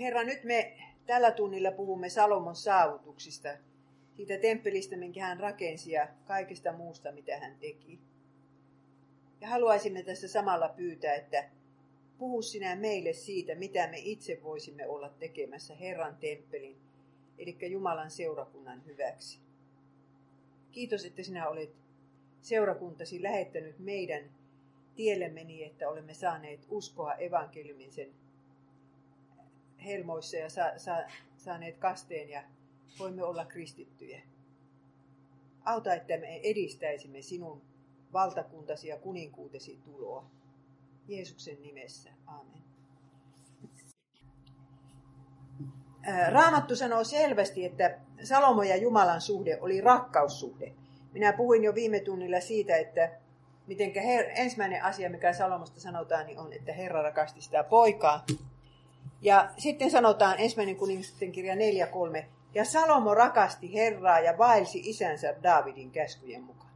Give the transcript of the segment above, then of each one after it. Herra, nyt me tällä tunnilla puhumme Salomon saavutuksista, siitä temppelistä, minkä hän rakensi ja kaikesta muusta, mitä hän teki. Ja haluaisimme tässä samalla pyytää, että puhu sinä meille siitä, mitä me itse voisimme olla tekemässä Herran temppelin, eli Jumalan seurakunnan hyväksi. Kiitos, että sinä olet seurakuntasi lähettänyt meidän tiellemme niin, että olemme saaneet uskoa evankeliumin sen helmoissa ja saaneet kasteen ja voimme olla kristittyjä. Auta, että me edistäisimme sinun valtakuntasi ja kuninkuutesi tuloa. Jeesuksen nimessä. Aamen. Raamattu sanoo selvästi, että Salomo ja Jumalan suhde oli rakkaussuhde. Minä puhuin jo viime tunnilla siitä, että mitenkä ensimmäinen asia, mikä Salomosta sanotaan, niin on, että Herra rakasti sitä poikaa. Ja sitten sanotaan ensimmäinen kuningasten kirja 4:3. Ja Salomo rakasti Herraa ja vaelsi isänsä Daavidin käskyjen mukaan.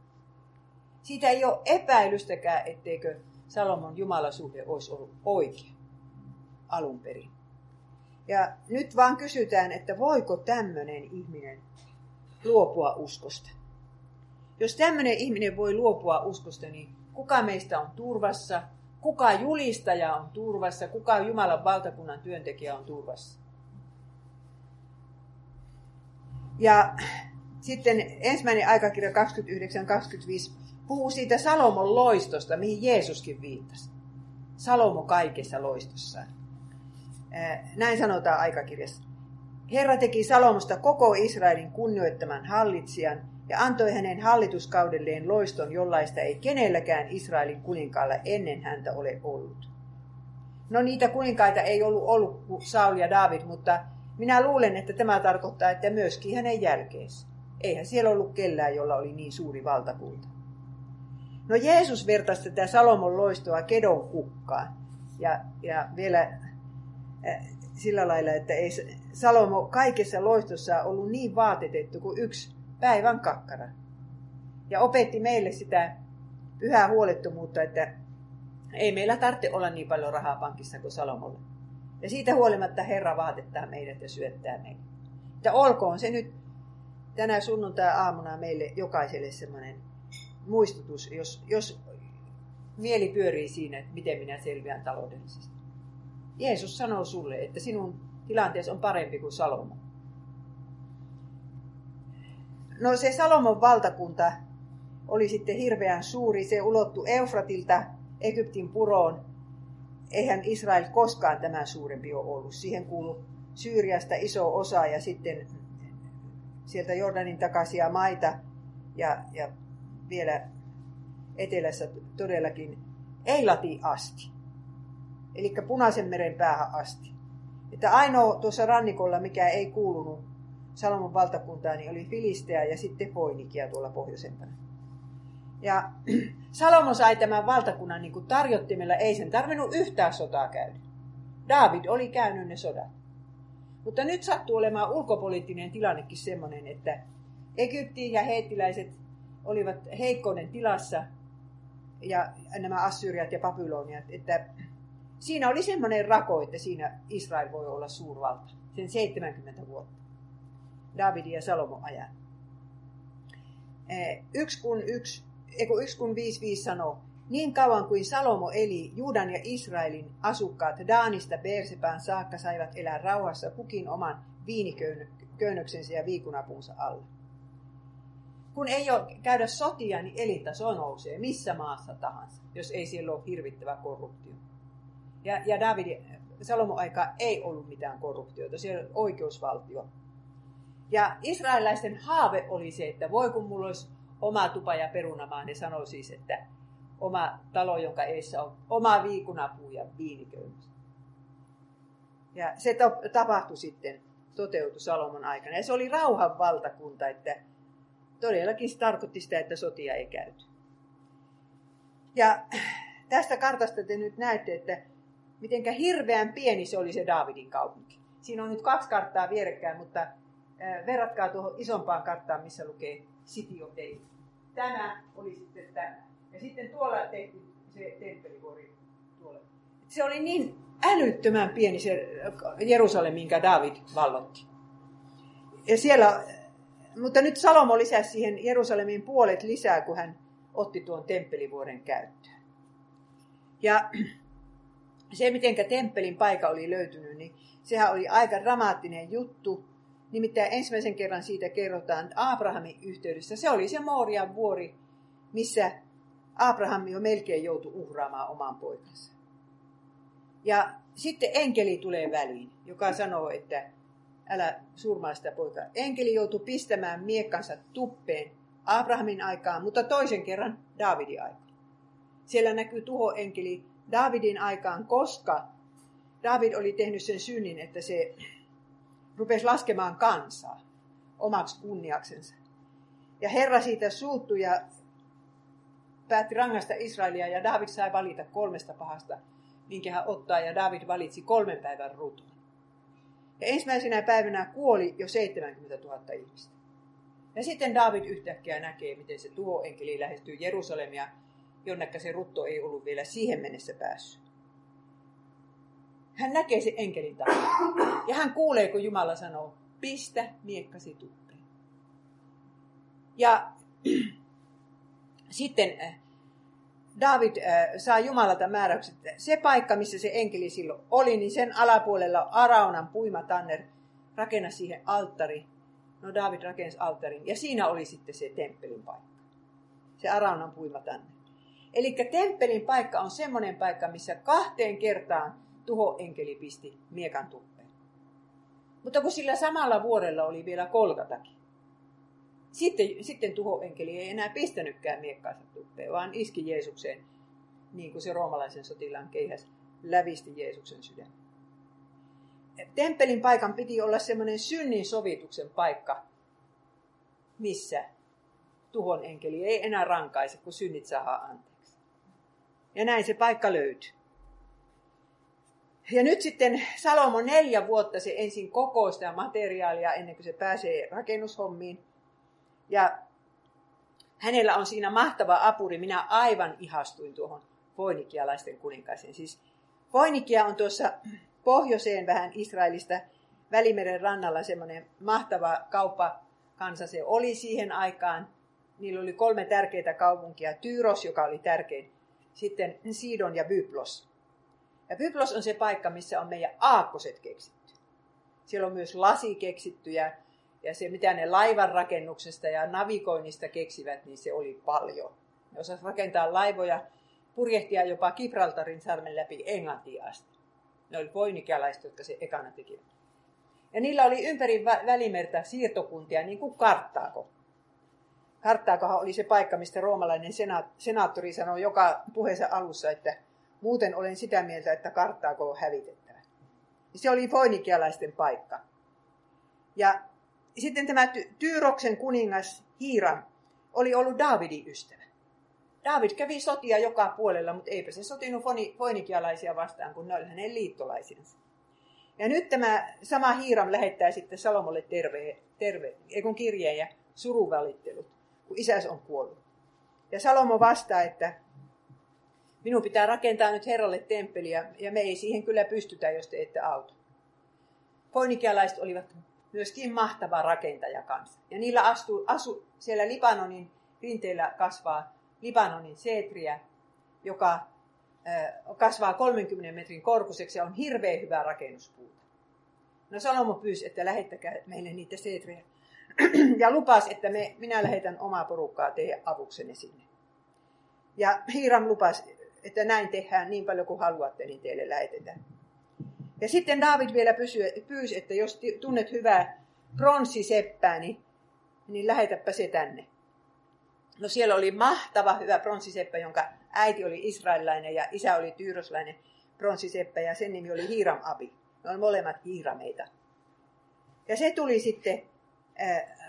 Siitä ei ole epäilystäkään, etteikö Salomon jumalasuhde olisi ollut oikea alun perin. Ja nyt vaan kysytään, että voiko tämmöinen ihminen luopua uskosta? Jos tämmöinen ihminen voi luopua uskosta, niin kuka meistä on turvassa? Kuka julistaja on turvassa? Kuka Jumalan valtakunnan työntekijä on turvassa? Ja sitten ensimmäinen aikakirja 29:25 puhuu siitä Salomon loistosta, mihin Jeesuskin viittasi. Salomo kaikessa loistossaan. Näin sanotaan aikakirjassa. Herra teki Salomosta koko Israelin kunnioittaman hallitsijan ja antoi hänen hallituskaudelleen loiston, jollaista ei kenelläkään Israelin kuninkaalla ennen häntä ole ollut. No, niitä kuninkaita ei ollut kuin Saul ja Daavid, mutta minä luulen, että tämä tarkoittaa, että myöskin hänen jälkeensä. Eihän siellä ollut kellään, jolla oli niin suuri valtakunta. No, Jeesus vertasi tätä Salomon loistoa Kedon kukkaan. Ja vielä sillä lailla, että ei Salomo kaikessa loistossa ollut niin vaatetettu kuin yksi päivän kakkara. Ja opetti meille sitä pyhää huolettomuutta, että ei meillä tarvitse olla niin paljon rahaa pankissa kuin Salomolla. Ja siitä huolimatta Herra vaatettaa meidät ja syöttää meidät. Ja olkoon se nyt tänä sunnuntai-aamuna meille jokaiselle semmoinen muistutus, jos mieli pyörii siinä, että miten minä selviän taloudellisesti. Jeesus sanoo sulle, että sinun tilanteesi on parempi kuin Salomo. No, se Salomon valtakunta oli sitten hirveän suuri. Se ulottui Eufratilta Egyptin puroon. Eihän Israel koskaan tämän suurempi ole ollut. Siihen kuului Syyriasta iso osa ja sitten sieltä Jordanin takaisia maita ja vielä etelässä todellakin Eilatiin asti. Eli Punaisen meren päähän asti. Että ainoa tuossa rannikolla, mikä ei kuulunut Salomon valtakuntaan, niin oli Filisteä ja sitten Foinikia tuolla pohjoisempana. Ja Salomo sai tämän valtakunnan niin kuin tarjottimella, ei sen tarvinnut yhtään sotaa käydä. Daavid oli käynyt ne sodat. Mutta nyt sattui olemaan ulkopoliittinen tilannekin semmoinen, että Egypti ja heittiläiset olivat heikkoinen tilassa ja nämä assyriat ja babyloniat, että siinä oli semmoinen rako, että siinä Israel voi olla suurvalta sen 70 vuotta. Daavidin ja Salomon ajan. 1:5 sanoo, niin kauan kuin Salomo eli, Juudan ja Israelin asukkaat Daanista Beersebaan saakka saivat elää rauhassa kukin oman viiniköynnöksensä ja viikunapunsa alla. Kun ei ole käydä sotia, niin elintaso nousee missä maassa tahansa, jos ei siellä ole hirvittävä korruptio. Ja Salomon aikaa ei ollut mitään korruptiota, siellä oli oikeusvaltio. Ja israelilaisten haave oli se, että voi kun mulla olisi oma tupa ja perunamaa, ne sanoi siis, että oma talo, jonka edessä on oma viikunapuu ja viiniköynnys. Ja se tapahtui sitten, toteutui Salomon aikana. Ja se oli rauhan valtakunta, että todellakin se tarkoitti sitä, että sotia ei käyty. Ja tästä kartasta te nyt näette, että mitenkä hirveän pieni se oli se Daavidin kaupunki. Siinä on nyt kaksi karttaa vierekkäin, mutta verratkaa tuohon isompaan karttaan, missä lukee City of David. Tämä oli sitten tämä. Ja sitten tuolla tehtiin se temppelivuori tuolla. Se oli niin älyttömän pieni se Jerusalem, minkä Daavid vallotti. Ja siellä, mutta nyt Salomo lisäsi siihen Jerusalemin puolet lisää, kun hän otti tuon temppelivuoren käyttöön. Ja se, mitenkä temppelin paikka oli löytynyt, niin sehän oli aika dramaattinen juttu. Nimittäin ensimmäisen kerran siitä kerrotaan Abrahamin yhteydessä. Se oli se Moorian vuori, missä Abraham jo melkein joutui uhraamaan oman poikansa. Ja sitten enkeli tulee väliin, joka sanoo, että älä surmaa sitä poikaa. Enkeli joutui pistämään miekkansa tuppeen Abrahamin aikaan, mutta toisen kerran Daavidin aikaan. Siellä näkyy tuhoenkeli Daavidin aikaan, koska Daavid oli tehnyt sen synnin, että se rupesi laskemaan kansaa omaksi kunniaksensa. Ja Herra siitä suuttui ja päätti rangaista Israelia, ja Daavid sai valita kolmesta pahasta, minkä hän ottaa, ja Daavid valitsi 3 päivän rutun. Ja ensimmäisenä päivänä kuoli jo 70 000 ihmistä. Ja sitten Daavid yhtäkkiä näkee, miten se tuhoenkeli lähestyy Jerusalemia, jonnekka se rutto ei ollut vielä siihen mennessä päässyt. Hän näkee sen enkelin takia. Ja hän kuulee, kun Jumala sanoo, pistä miekkasi tuppeen. Ja sitten Daavid saa Jumalalta määräykset, että se paikka, missä se enkeli silloin oli, niin sen alapuolella on Araunan puimatanner. Rakenna siihen alttari. No Daavid rakensi alttarin. Ja siinä oli sitten se temppelin paikka. Se Araunan puimatanner. Eli temppelin paikka on semmoinen paikka, missä 2 kertaan tuhoenkeli pisti miekan tuppeen. Mutta kun sillä samalla vuodella oli vielä Kolgatakin. Sitten tuhoenkeli ei enää pistänytkään miekkaansa tuppeen, vaan iski Jeesukseen, niin kuin se roomalaisen sotilaan keihäs lävisti Jeesuksen sydämen. Temppelin paikan piti olla semmoinen synnin sovituksen paikka, missä tuhoenkeli ei enää rankaise, kun synnit saadaan anteeksi. Ja näin se paikka löytyi. Ja nyt sitten Salomo 4 vuotta se ensin kokoo sitä materiaalia ennen kuin se pääsee rakennushommiin. Ja hänellä on siinä mahtava apuri. Minä aivan ihastuin tuohon foinikialaisten kuninkaaseen. Siis Foinikia on tuossa pohjoiseen vähän Israelista Välimeren rannalla semmoinen mahtava kauppakansa se oli siihen aikaan. Niillä oli 3 tärkeitä kaupunkia. Tyros, joka oli tärkein. Sitten Sidon ja Byblos. Ja Byblos on se paikka, missä on meidän aakkoset keksitty. Siellä on myös lasi keksitty ja se, mitä ne laivanrakennuksesta ja navigoinnista keksivät, niin se oli paljon. Ne osasivat rakentaa laivoja, purjehtia jopa Gibraltarin salmen läpi Englantiin asti. Ne oli foinikialaiset, jotka se ekana tekivät. Ja niillä oli ympäri Välimerta siirtokuntia, niin kuin Karttaago. Karttaagohan oli se paikka, mistä roomalainen senaattori sanoi joka puheensa alussa, että muuten olen sitä mieltä, että Karttaago on hävitettävä. Ja se oli foinikialaisten paikka. Ja sitten tämä Tyyroksen kuningas Hiram oli ollut Daavidin ystävä. Daavid kävi sotia joka puolella, mutta eipä se sotinut foinikialaisia vastaan, kun ne oli hänen liittolaisiansa. Ja nyt tämä sama Hiram lähettää sitten Salomolle kirjeen ja suruvalittelut, kun isäsi on kuollut. Ja Salomo vastaa, että minun pitää rakentaa nyt Herralle temppeliä, ja me ei siihen kyllä pystytä, jos te ette auta. Foinikialaiset olivat myöskin mahtava rakentajakansa. Ja niillä siellä Libanonin rinteillä kasvaa Libanonin seetriä, joka kasvaa 30 metrin korkuiseksi ja on hirveän hyvä rakennuspuuta. No Salomo pyysi, että lähettäkää meille niitä seetriä. Ja lupasi, että minä lähetän omaa porukkaa teidän avuksenne sinne. Ja Hiram lupasi, että näin tehdään niin paljon kuin haluatte, niin teille lähetetään. Ja sitten Daavid vielä pyysi, että jos tunnet hyvää pronssiseppää, niin lähetäpä se tänne. No siellä oli mahtava hyvä pronssiseppä, jonka äiti oli israelilainen ja isä oli tyyroslainen pronssiseppä. Ja sen nimi oli Hiram Abi. Ne on molemmat hiirameita. Ja se tuli sitten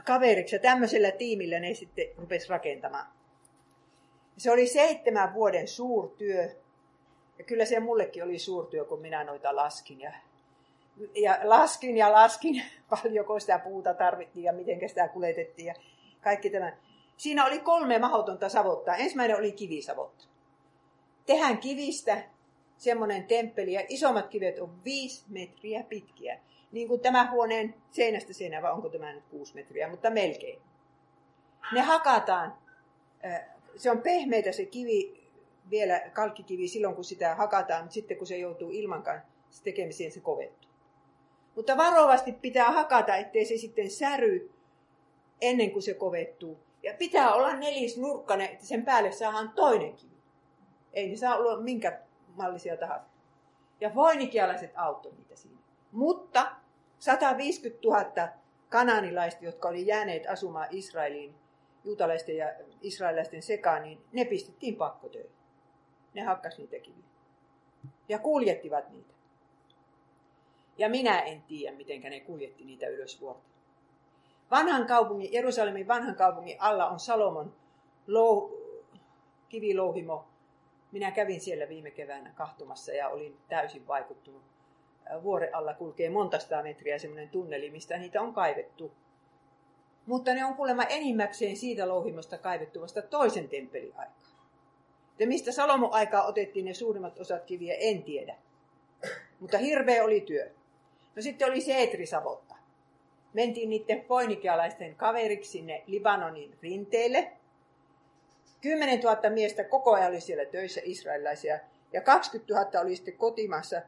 kaveriksi ja tämmöisellä tiimillä ne sitten rupesi rakentamaan. Se oli 7 vuoden suurtyö. Ja kyllä se mullekin oli suurtyö, kun minä noita laskin. Ja laskin, paljonko sitä puuta tarvittiin ja miten sitä kuljetettiin ja kaikki tämä. Siinä oli 3 mahdotonta savottaa. Ensimmäinen oli kivisavotta. Tehdään kivistä semmoinen temppeli, ja isommat kivet on 5 metriä pitkiä. Niin kuin tämä huoneen seinästä seinään, vai onko tämä nyt 6 metriä, mutta melkein. Ne hakataan, se on pehmeitä se kivi, vielä kalkkikivi silloin kun sitä hakataan, mutta sitten kun se joutuu ilmankaan tekemiseen, se kovettuu. Mutta varovasti pitää hakata, ettei se sitten säry ennen kuin se kovettuu. Ja pitää olla 4-nurkkainen, että sen päälle saadaan toinen kivi. Ei ne saa olla minkä mallisia tahansa. Ja voinikialaiset auttoi niitä siinä. Mutta 150 000 kanaanilaista, jotka oli jääneet asumaan Israeliin, juutalaisten ja israelilaisten sekaan, niin ne pistettiin pakkotöihin. Ne hakkasi niitä kiviä. Ja kuljettivat niitä. Ja minä en tiedä, miten ne kuljetti niitä ylös vuorta. Vanhan kaupungin, Jerusalemin vanhan kaupungin alla on Salomon kivilouhimo. Minä kävin siellä viime keväänä kahtumassa ja olin täysin vaikuttunut. Vuoren alla kulkee monta sataa metriä semmoinen tunneli, mistä niitä on kaivettu. Mutta ne on kuulemma enimmäkseen siitä louhimosta kaivettu vasta toisen temppelin aikaa. Ja mistä Salomon aikaa otettiin ne suurimmat osat kiviä, en tiedä. Mutta hirveä oli työ. No sitten oli seetrisavotta. Mentiin niiden foinikealaisten kaveriksi sinne Libanonin rinteelle. 10 000 miestä koko ajan oli siellä töissä israelilaisia. Ja 20 000 oli sitten kotimaassa.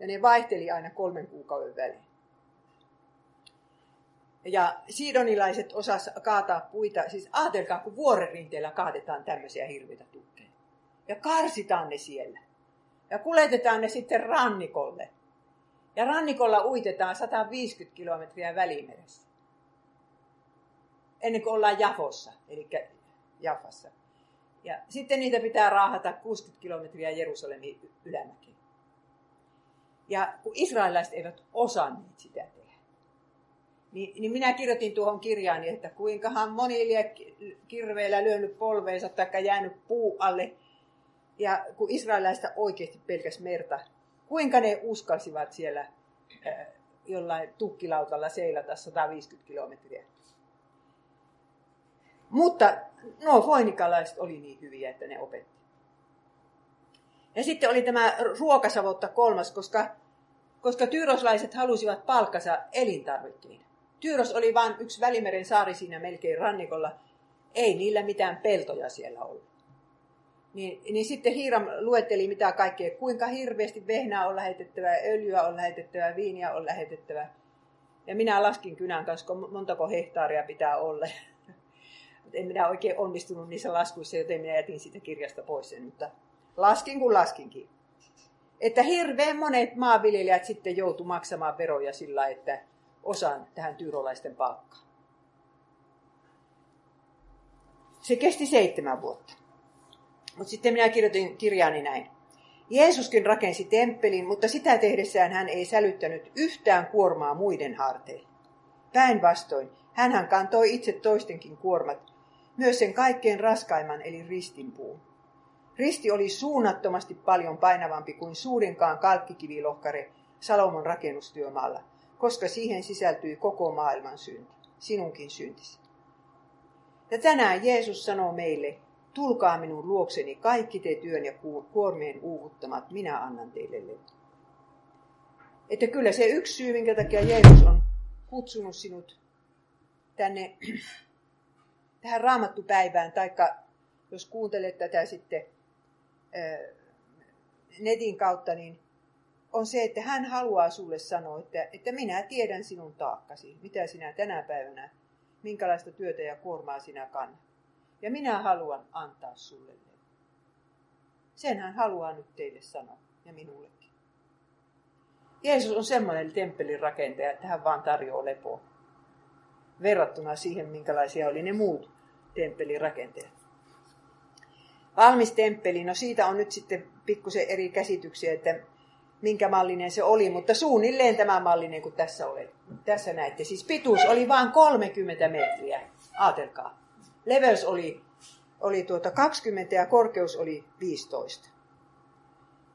Ja ne vaihteli aina 3 kuukauden välein. Ja sidonilaiset osas kaataa puita. Siis ajatelkaa, kun vuoren rinteellä kaadetaan tämmöisiä hirveitä tukkeja. Ja karsitaan ne siellä. Ja kuljetetaan ne sitten rannikolle. Ja rannikolla uitetaan 150 kilometriä Välimeressä. Ennen kuin ollaan Jafossa, eli Jafassa. Ja sitten niitä pitää raahata 60 kilometriä Jerusalemin ylämäkeen. Ja kun israelilaiset eivät osanneet sitä tehdä, niin minä kirjoitin tuohon kirjaani, että kuinkahan moni lie kirveellä lyönyt polveensa tai jäänyt puu alle. Ja kun israelilaista oikeasti pelkäsi merta, kuinka ne uskalsivat siellä jollain tukkilautalla seilata 150 kilometriä. Mutta nuo foinikalaiset oli niin hyviä, että ne opetti. Ja sitten oli tämä ruokasavotta 3, koska tyroslaiset halusivat palkkansa elintarvikkeina. Tyros oli vain yksi Välimeren saari siinä melkein rannikolla. Ei niillä mitään peltoja siellä ollut. Niin sitten Hiram luetteli mitä kaikkea, kuinka hirveästi vehnää on lähetettävä, öljyä on lähetettävä, viiniä on lähetettävä. Ja minä laskin kynän kanssa, montako hehtaaria pitää olla. En minä oikein onnistunut niissä laskuissa, joten minä jätin siitä kirjasta pois sen, mutta laskin kun laskinkin. Että hirveän monet maanviljelijät sitten joutu maksamaan veroja sillä, että osan tähän tyyrolaisten palkkaan. Se kesti 7 vuotta. Mutta sitten minä kirjoitin kirjaani näin. Jeesuskin rakensi temppelin, mutta sitä tehdessään hän ei sälyttänyt yhtään kuormaa muiden harteille. Päinvastoin, hänhän kantoi itse toistenkin kuormat, myös sen kaikkein raskaimman eli ristinpuun. Risti oli suunnattomasti paljon painavampi kuin suurinkaan kalkkikivilohkare Salomon rakennustyömaalla, koska siihen sisältyi koko maailman synti, sinunkin syntisi. Ja tänään Jeesus sanoo meille, tulkaa minun luokseni kaikki te työn ja kuormien uuvuttamat, minä annan teille lepoa. Että kyllä se yksi syy, minkä takia Jeesus on kutsunut sinut tänne tähän raamattupäivään, taikka jos kuuntelet tätä sitten netin kautta, niin on se, että hän haluaa sulle sanoa, että minä tiedän sinun taakkasi, mitä sinä tänä päivänä, minkälaista työtä ja kuormaa sinä kannat. Ja minä haluan antaa sulle lepoa. Sen hän haluaa nyt teille sanoa ja minullekin. Jeesus on semmoinen temppelin rakentaja, että hän vaan tarjoaa lepoa. Verrattuna siihen, minkälaisia oli ne muut temppelin rakentajat. Valmis temppeli, no siitä on nyt sitten pikkusen eri käsityksiä, että minkä mallinen se oli, mutta suunnilleen tämä mallinen kuin tässä olet. Tässä näette, siis pituus oli vain 30 metriä, ajatelkaa. Leveys oli 20 ja korkeus oli 15.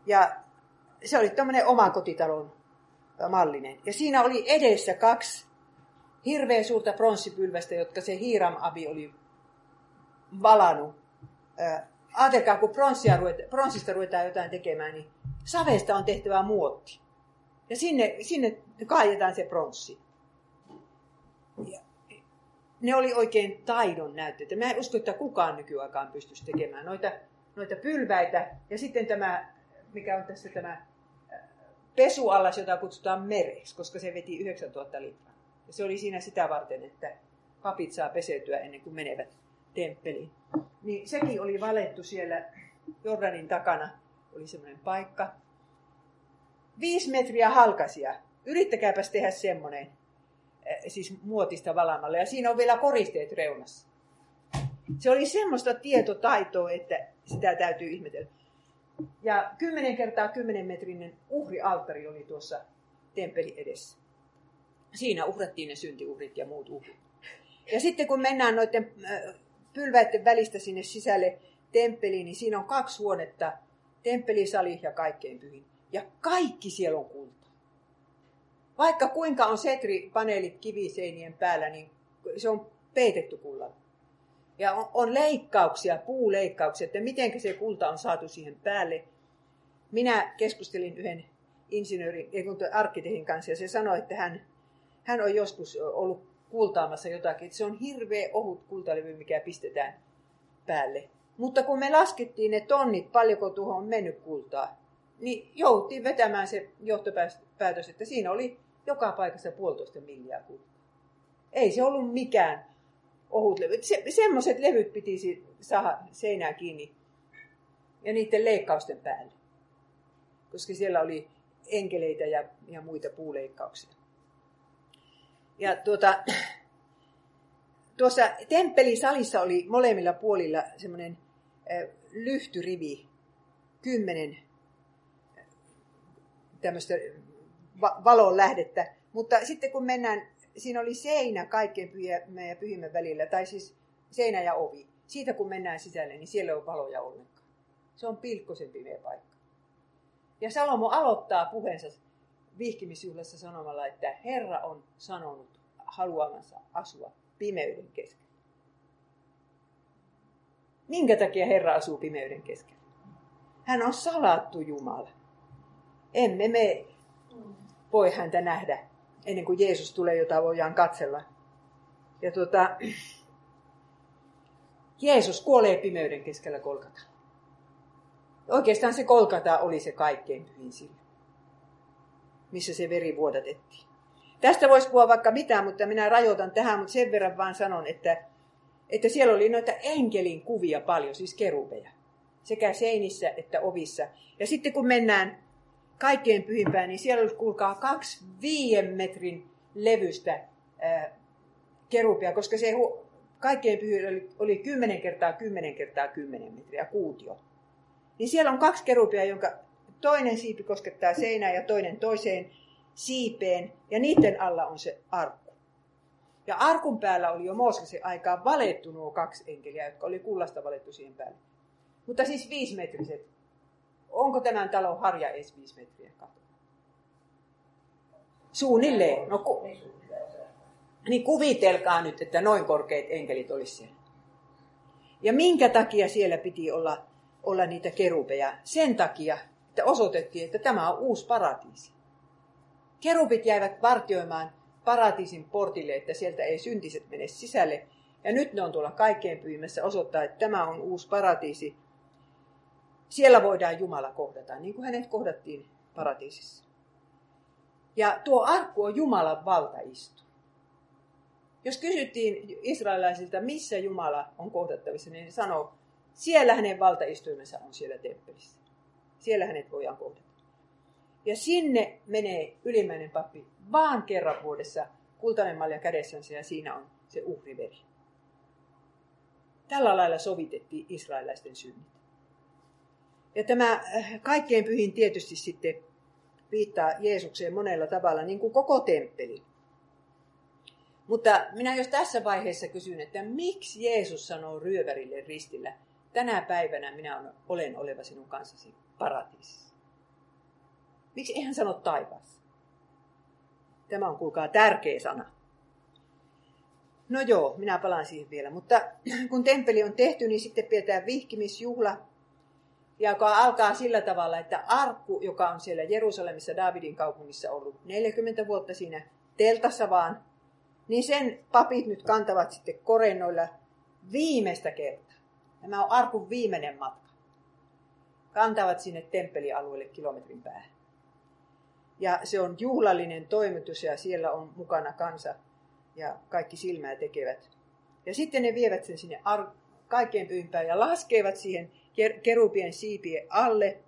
Ja se oli tämmöinen omakotitalon mallinen. Ja siinä oli edessä 2 hirveän suurta pronssipylvästä, jotka se Hiram Abi oli valannut. Ajatelkaa, kun pronssista ruvetaan jotain tekemään, niin savesta on tehtävä muotti. Ja sinne kaajetaan se pronssi. Ja ne oli oikein taidon näytteitä. Mä en usko, että kukaan nykyaikaan pystyisi tekemään noita pylväitä. Ja sitten tämä, mikä on tässä tämä pesuallas, jota kutsutaan mereksi, koska se veti 9000 litraa. Ja se oli siinä sitä varten, että papit saa peseytyä ennen kuin menevät temppeliin. Niin sekin oli valettu siellä Jordanin takana. Oli semmoinen paikka. 5 metriä halkaisia. Yrittäkääpäs tehdä semmoinen, siis muotista valamalla. Ja siinä on vielä koristeet reunassa. Se oli semmoista tietotaitoa, että sitä täytyy ihmetellä. Ja 10x10-metrinen uhrialttari oli tuossa temppelin edessä. Siinä uhrattiin ne syntiuhrit ja muut uhrit. Ja sitten kun mennään noiden pylväiden välistä sinne sisälle temppeliin, niin siinä on 2 huonetta. Temppelisali ja kaikkein pyhin. Ja kaikki siellä on kulta. Vaikka kuinka on setripaneelit kiviseinien päällä, niin se on peitetty kullalla. Ja on leikkauksia, puuleikkauksia, että miten se kulta on saatu siihen päälle. Minä keskustelin yhden arkkitehdin kanssa, ja se sanoi, että hän on joskus ollut kultaamassa jotakin. Että se on hirveä ohut kultalevy, mikä pistetään päälle. Mutta kun me laskettiin ne tonnit, paljonko tuohon on mennyt kultaa, niin jouttiin vetämään se johtopäätös, että siinä oli joka paikassa 1,5 miljoonaa kultaa. Ei se ollut mikään ohut levy. Semmoiset levyt piti saada seinään kiinni ja niiden leikkausten päälle, koska siellä oli enkeleitä ja muita puuleikkauksia. Ja tuossa temppelisalissa oli molemmilla puolilla semmoinen lyhtyrivi, 10 tämmöistä valon lähdettä. Mutta sitten kun mennään, siinä oli seinä kaikkein pyhimmän ja pyhimmän välillä, tai siis seinä ja ovi. Siitä kun mennään sisälle, niin siellä ei ole valoja ollenkaan. Se on pilkkosen pimeä paikka. Ja Salomo aloittaa puheensa vihkimisjuhlassa sanomalla, että Herra on sanonut haluamansa asua pimeyden keskellä. Minkä takia Herra asuu pimeyden keskellä? Hän on salattu Jumala. Emme me voi häntä nähdä ennen kuin Jeesus tulee, jota voidaan katsella. Ja Jeesus kuolee pimeyden keskellä Golgatalla. Oikeastaan se Golgata oli se kaikkein pyhin sillä, missä se veri vuodatettiin. Tästä voisi puhua vaikka mitään, mutta minä rajoitan tähän, mutta sen verran vaan sanon, että siellä oli noita enkelin kuvia paljon, siis kerubeja, sekä seinissä että ovissa. Ja sitten kun mennään kaikkein pyhimpään, niin siellä oli, kuulkaa, 2 5 metrin levystä kerubia, koska se kaikkein pyhin oli 10x10x10 metriä kuutio. Niin siellä on 2 kerubia, jonka toinen siipi koskettaa seinää ja toinen toiseen siipeen, ja niiden alla on se arkku. Ja arkun päällä oli jo Mooseksen aikaan valettu nuo 2 enkeliä, jotka oli kullasta valettu siihen päälle. Mutta siis 5-metriset. Onko tämän talon harja edes 5 metriä? Suunnilleen. No, niin kuvitelkaa nyt, että noin korkeat enkelit olisi siellä. Ja minkä takia siellä piti olla niitä kerubeja? Sen takia, että osoitettiin, että tämä on uusi paratiisi. Kerubit jäivät vartioimaan paratiisin portille, että sieltä ei syntiset mene sisälle. Ja nyt ne on tuolla kaikkein pyhimmässä osoittaa, että tämä on uusi paratiisi. Siellä voidaan Jumala kohdata, niin kuin hänet kohdattiin paratiisissa. Ja tuo arkku on Jumalan valtaistu. Jos kysyttiin israelilaisilta, missä Jumala on kohdattavissa, niin he sanoo, siellä hänen valtaistuimensa on siellä temppelissä. Siellä hänet voidaan kohdata. Ja sinne menee ylimmäinen pappi vaan kerran vuodessa kultainen malja kädessänsä, ja siinä on se uhriveri. Tällä lailla sovitettiin israelilaisten synnit. Ja tämä kaikkein pyhin tietysti sitten viittaa Jeesukseen monella tavalla, niin kuin koko temppeli. Mutta minä jos tässä vaiheessa kysyn, että miksi Jeesus sanoo ryövärille ristillä, tänä päivänä minä olen oleva sinun kanssasi paratiisissa? Miksi eihän sano taivaassa? Tämä on, kuulkaa, tärkeä sana. No joo, minä palaan siihen vielä. Mutta kun temppeli on tehty, niin sitten pidetään vihkimisjuhla. joka alkaa sillä tavalla, että arkku, joka on siellä Jerusalemissa, Daavidin kaupungissa ollut 40 vuotta siinä teltassa vaan, niin sen papit nyt kantavat sitten korennoilla viimeistä kertaa. Tämä on arkun viimeinen matka. Kantavat sinne temppelialueelle kilometrin päähän. Ja se on juhlallinen toimitus ja siellä on mukana kansa ja kaikki silmää tekevät. Ja sitten ne vievät sen sinne kaikkein pyhimpään ja laskevat siihen kerubien siipien alle.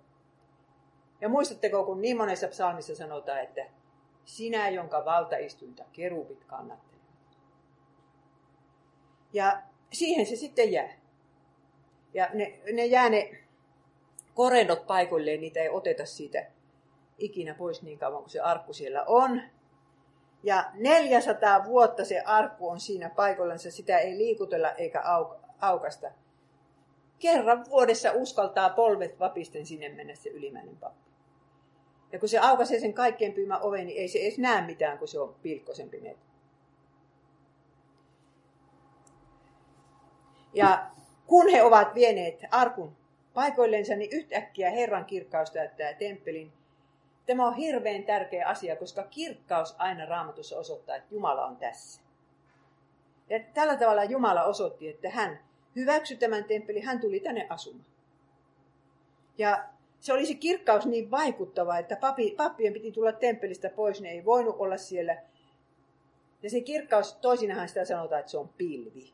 Ja muistatteko, kun niin monessa psalmissa sanotaan, että sinä, jonka valtaistuinta kerubit kannattelevat. Ja siihen se sitten jää. Ja ne korennot paikoilleen, niitä ei oteta siitä ikinä pois niin kauan kuin se arkku siellä on. Ja 400 vuotta se arkku on siinä paikallansa, sitä ei liikutella eikä aukasta. Kerran vuodessa uskaltaa polvet vapisten sinne mennä se ylimmäinen pappi. Ja kun se aukaisee sen kaikkein pyhimän oven, niin ei se edes näe mitään, kun se on pilkkosen pimeä. Ja kun he ovat vieneet arkun paikoilleensa, niin yhtäkkiä Herran kirkkaus täyttää temppelin. Tämä on hirveän tärkeä asia, koska kirkkaus aina Raamatussa osoittaa, että Jumala on tässä. Ja tällä tavalla Jumala osoitti, että hän hyväksyi tämän temppelin, hän tuli tänne asumaan. Ja se oli se kirkkaus niin vaikuttava, että pappien piti tulla temppelistä pois, ne ei voinut olla siellä. Ja se kirkkaus, toisinahan sitä sanotaan, että se on pilvi.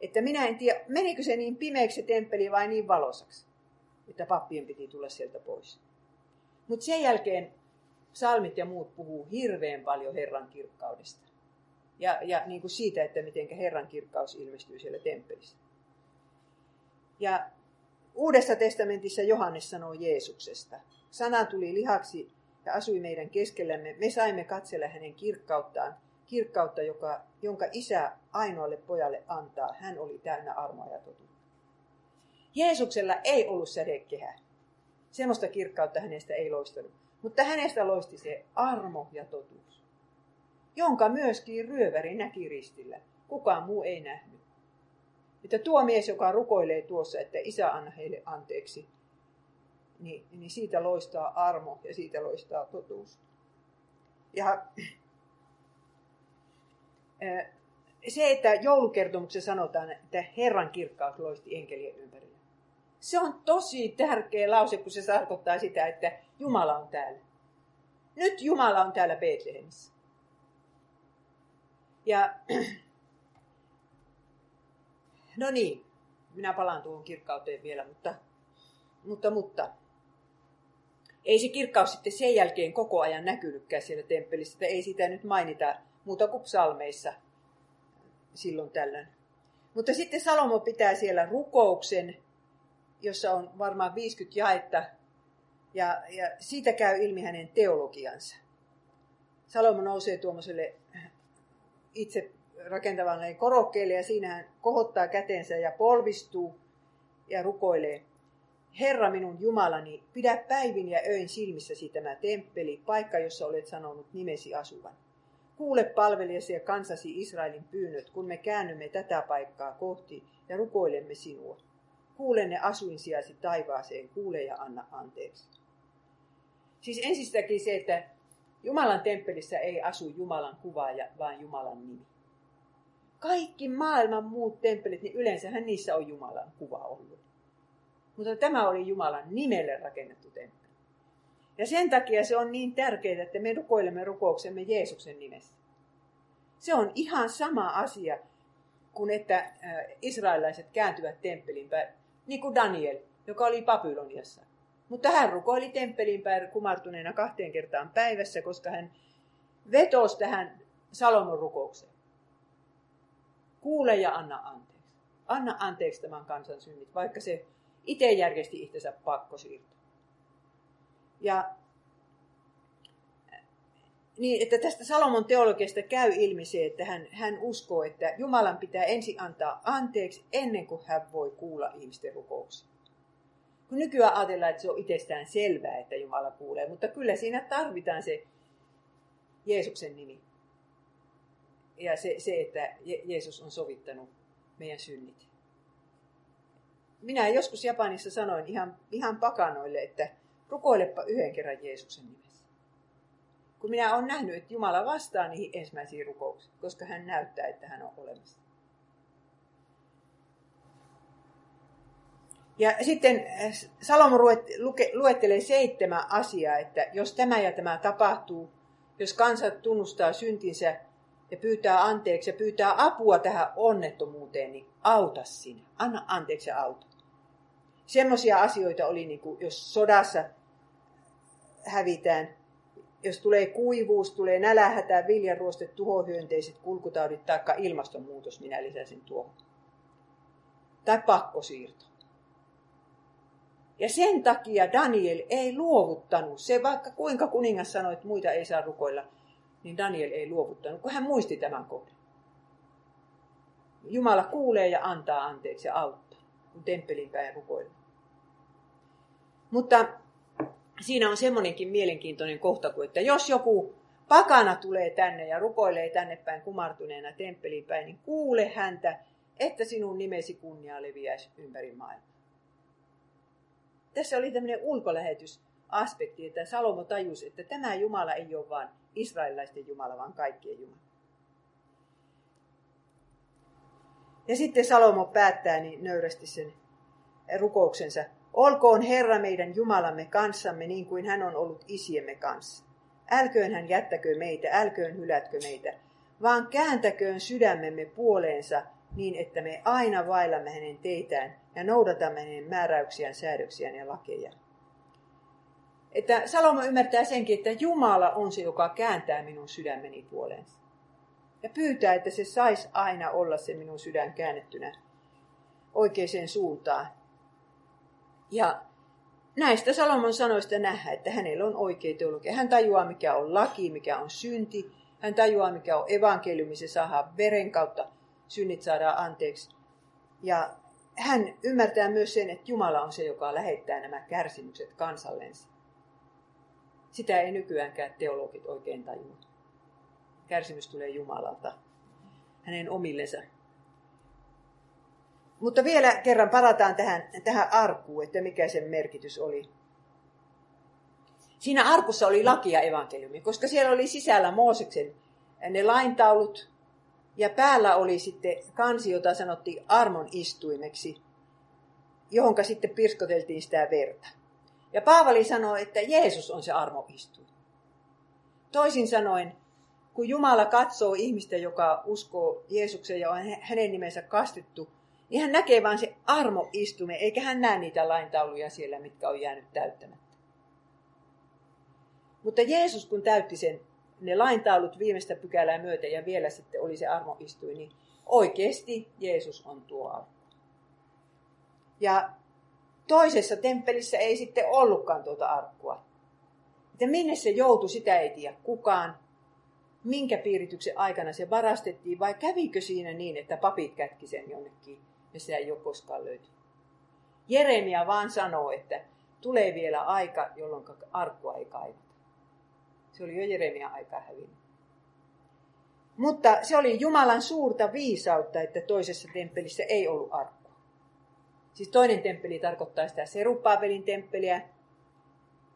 Että minä en tiedä, menikö se niin pimeäksi se temppeli vai niin valosaksi, että pappien piti tulla sieltä pois. Mutta sen jälkeen psalmit ja muut puhuu hirveän paljon Herran kirkkaudesta. Ja niin kuin siitä, että miten Herran kirkkaus ilmestyy siellä temppelissä. Ja Uudessa testamentissa Johannes sanoo Jeesuksesta. Sana tuli lihaksi ja asui meidän keskellämme. Me saimme katsella hänen kirkkauttaan. Kirkkautta, jonka isä ainoalle pojalle antaa. Hän oli täynnä armoa ja totuutta. Jeesuksella ei ollut sädekehää. Semmoista kirkkautta hänestä ei loistanut. Mutta hänestä loisti se armo ja totuus, jonka myöskin ryöväri näki ristillä. Kukaan muu ei nähnyt. Että tuo mies, joka rukoilee tuossa, että isä anna heille anteeksi, niin siitä loistaa armo ja siitä loistaa totuus. Ja se, että joulukertomuksessa sanotaan, että Herran kirkkaus loisti enkelien ympärillä. Se on tosi tärkeä lause, kun se tarkoittaa sitä, että Jumala on täällä. Nyt Jumala on täällä Betlehemissä. Ja no niin, minä palaan tuohon kirkkauteen vielä, mutta ei se kirkkaus sitten sen jälkeen koko ajan näkynytkään siellä temppelissä, ei sitä nyt mainita muuta kuin psalmeissa silloin tällöin. Mutta sitten Salomo pitää siellä rukouksen, jossa on varmaan 50 jaetta, ja siitä käy ilmi hänen teologiansa. Salomo nousee tuommoiselle itse rakentavalle korokkeelle ja siinä hän kohottaa kätensä ja polvistuu ja rukoilee. Herra minun Jumalani, pidä päivin ja öin silmissäsi tämä temppeli, paikka jossa olet sanonut nimesi asuvan. Kuule palvelijasi ja kansasi Israelin pyynnöt, kun me käännymme tätä paikkaa kohti ja rukoilemme sinua. Kuule ne asuinsijasi taivaaseen, kuule ja anna anteeksi. Siis ensistäkin se, että Jumalan temppelissä ei asu Jumalan kuvaaja, vaan Jumalan nimi. Kaikki maailman muut temppelit, niin yleensähän niissä on Jumalan kuva ollut. Mutta tämä oli Jumalan nimelle rakennettu temppeli. Ja sen takia se on niin tärkeää, että me rukoilemme rukouksemme Jeesuksen nimessä. Se on ihan sama asia kuin että israelilaiset kääntyvät temppelin päin, niin kuin Daniel, joka oli Babyloniassa. Mutta hän rukoili temppelin päin kumartuneena 2 kertaan päivässä, koska hän vetosi tähän Salomon rukoukseen. Kuule ja anna anteeksi. Anna anteeksi tämän kansan synnit, vaikka se itse järjesti itsensä pakkosiirto. Ja niin, että tästä Salomon teologiasta käy ilmi se, että hän uskoo, että Jumalan pitää ensin antaa anteeksi ennen kuin hän voi kuulla ihmisten rukouksia. Kun nykyään ajatellaan, että se on itsestään selvää, että Jumala kuulee, mutta kyllä siinä tarvitaan se Jeesuksen nimi. Ja se, että Jeesus on sovittanut meidän synnit. minä joskus Japanissa sanoin ihan pakanoille, että rukoilepa yhden kerran Jeesuksen nimessä. Kun minä olen nähnyt, että Jumala vastaa niihin ensimmäisiin rukouksiin, koska hän näyttää, että hän on olemassa. Ja sitten Salomo luettelee 7 asiaa, että jos tämä ja tämä tapahtuu, jos kansa tunnustaa syntinsä ja pyytää anteeksi ja pyytää apua tähän onnettomuuteen, niin auta sinä. Anna anteeksi ja auta. Semmoisia asioita oli, niin kuin, jos sodassa hävitään, jos tulee kuivuus, tulee nälähätä, viljaruoste, tuhohyönteiset, kulkutaudit tai ilmastonmuutos, minä lisäsin tuohon. Tai pakkosiirto. Ja sen takia Daniel ei luovuttanut. Se vaikka kuinka kuningas sanoi, että muita ei saa rukoilla, niin Daniel ei luovuttanut, kun hän muisti tämän kohdan. Jumala kuulee ja antaa anteeksi ja auttaa, kun temppelin päin rukoilla. Mutta siinä on semmoinenkin mielenkiintoinen kohta, kuin että jos joku pakana tulee tänne ja rukoilee tänne päin kumartuneena temppelin päin, niin kuule häntä, että sinun nimesi kunnia leviäisi ympäri maailmaa. Tässä oli tämmöinen ulkolähetysaspekti, että Salomo tajusi, että tämä Jumala ei ole vain israelilaisten Jumala, vaan kaikkien Jumala. Ja sitten Salomo päättää niin nöyrästi sen rukouksensa. Olkoon Herra meidän Jumalamme kanssamme niin kuin hän on ollut isiemme kanssa. Älköön hän jättäkö meitä, älköön hylätkö meitä, vaan kääntäköön sydämemme puoleensa niin, että me aina vaillamme hänen teitään ja noudatamme hänen määräyksiään, säädöksiään ja lakeja. Että Salomo ymmärtää senkin, että Jumala on se, joka kääntää minun sydämeni puoleensa. Ja pyytää, että se saisi aina olla se minun sydän käännettynä oikeaan suuntaan. Ja näistä Salomon sanoista nähdään, että hänellä on oikea teologia. Hän tajuaa, mikä on laki, mikä on synti. Hän tajuaa, mikä on evankeliumi, se saadaan veren kautta. Synnit saadaan anteeksi. Ja hän ymmärtää myös sen, että Jumala on se, joka lähettää nämä kärsimykset kansallensa. Sitä ei nykyäänkään teologit oikein tajua. Kärsimys tulee Jumalalta, hänen omillensa. Mutta vielä kerran palataan tähän arkuun, että mikä sen merkitys oli. Siinä arkussa oli laki ja evankeliumi, koska siellä oli sisällä Mooseksen ne laintaulut. Ja päällä oli sitten kansi, jota sanottiin armon istuimeksi, johonka sitten pirskoteltiin sitä verta. Ja Paavali sanoi, että Jeesus on se armon istuin. Toisin sanoen, kun Jumala katsoo ihmistä, joka uskoo Jeesukseen ja on hänen nimensä kastettu, niin hän näkee vain se armon istuimen, eikä hän näe niitä laintauluja siellä, mitkä on jäänyt täyttämättä. Mutta Jeesus, kun täytti sen, ne laintaulut viimeistä pykälää myöten ja vielä sitten oli se armo istui, niin oikeasti Jeesus on tuo armo. Ja toisessa temppelissä ei sitten ollutkaan tuota arkkua. Että minne se joutui, sitä ei tiedä kukaan. Minkä piirityksen aikana se varastettiin vai kävikö siinä niin, että papit kätki sen jonnekin ja sitä ei ole koskaan löytynyt. Jeremia vaan sanoo, että tulee vielä aika, jolloin arkkua ei kaivata. Se oli jo Jeremian aikaa hävinnyt. Mutta se oli Jumalan suurta viisautta, että toisessa temppelissä ei ollut arkkua. Siis toinen temppeli tarkoittaa sitä Serubabelin temppeliä,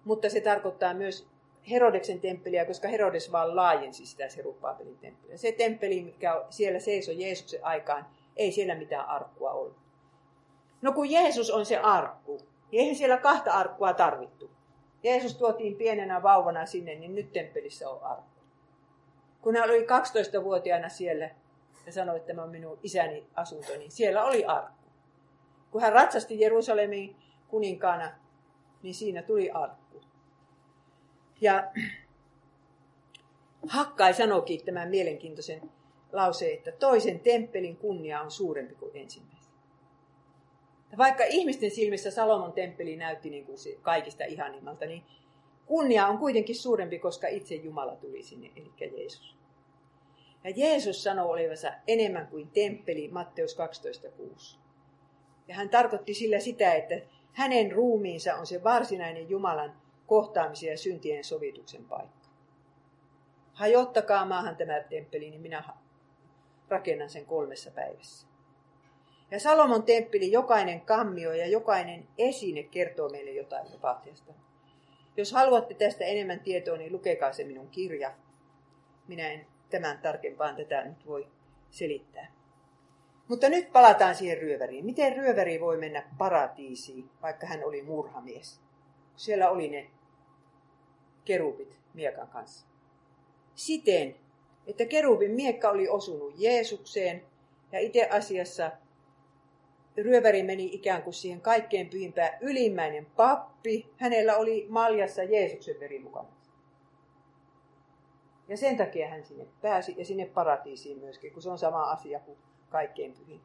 mutta se tarkoittaa myös Herodeksen temppeliä, koska Herodes vaan laajensi sitä Serubabelin temppeliä. Se temppeli, mikä siellä seisoi Jeesuksen aikaan, ei siellä mitään arkkua ollut. No kun Jeesus on se arkku, niin eihän siellä 2 arkkua tarvittu. Jeesus tuotiin pienenä vauvana sinne, niin nyt temppelissä on arkku. Kun hän oli 12-vuotiaana siellä ja sanoi, että tämä on minun isäni asunto, niin siellä oli arkku. Kun hän ratsasti Jerusalemiin kuninkaana, niin siinä tuli arkku. Ja Hakkai sanoikin tämän mielenkiintoisen lauseen, että toisen temppelin kunnia on suurempi kuin ensimmäinen. Vaikka ihmisten silmissä Salomon temppeli näytti niin kuin se kaikista ihanimmalta, niin kunnia on kuitenkin suurempi, koska itse Jumala tuli sinne, eli Jeesus. Ja Jeesus sanoi olevansa enemmän kuin temppeli, Matteus 12,6. Ja hän tarkoitti sillä sitä, että hänen ruumiinsa on se varsinainen Jumalan kohtaamisen ja syntien sovituksen paikka. Hajottakaa maahan tämä temppeli, niin minä rakennan sen 3 päivässä. Ja Salomon temppelin jokainen kammio ja jokainen esine kertoo meille jotain Paavaliasta. Jos haluatte tästä enemmän tietoa, niin lukekaa se minun kirja. Minä en tämän tarkempaan tätä nyt voi selittää. Mutta nyt palataan siihen ryöväriin. Miten ryöväri voi mennä paratiisiin, vaikka hän oli murhamies? Siellä oli ne kerubit miekan kanssa. Siten, että kerubin miekka oli osunut Jeesukseen ja itse asiassa ryöväri meni ikään kuin siihen kaikkein pyhimpään ylimmäinen pappi. Hänellä oli maljassa Jeesuksen veri mukana. Ja sen takia hän sinne pääsi ja sinne paratiisiin myöskin, kun se on sama asia kuin kaikkein pyhin.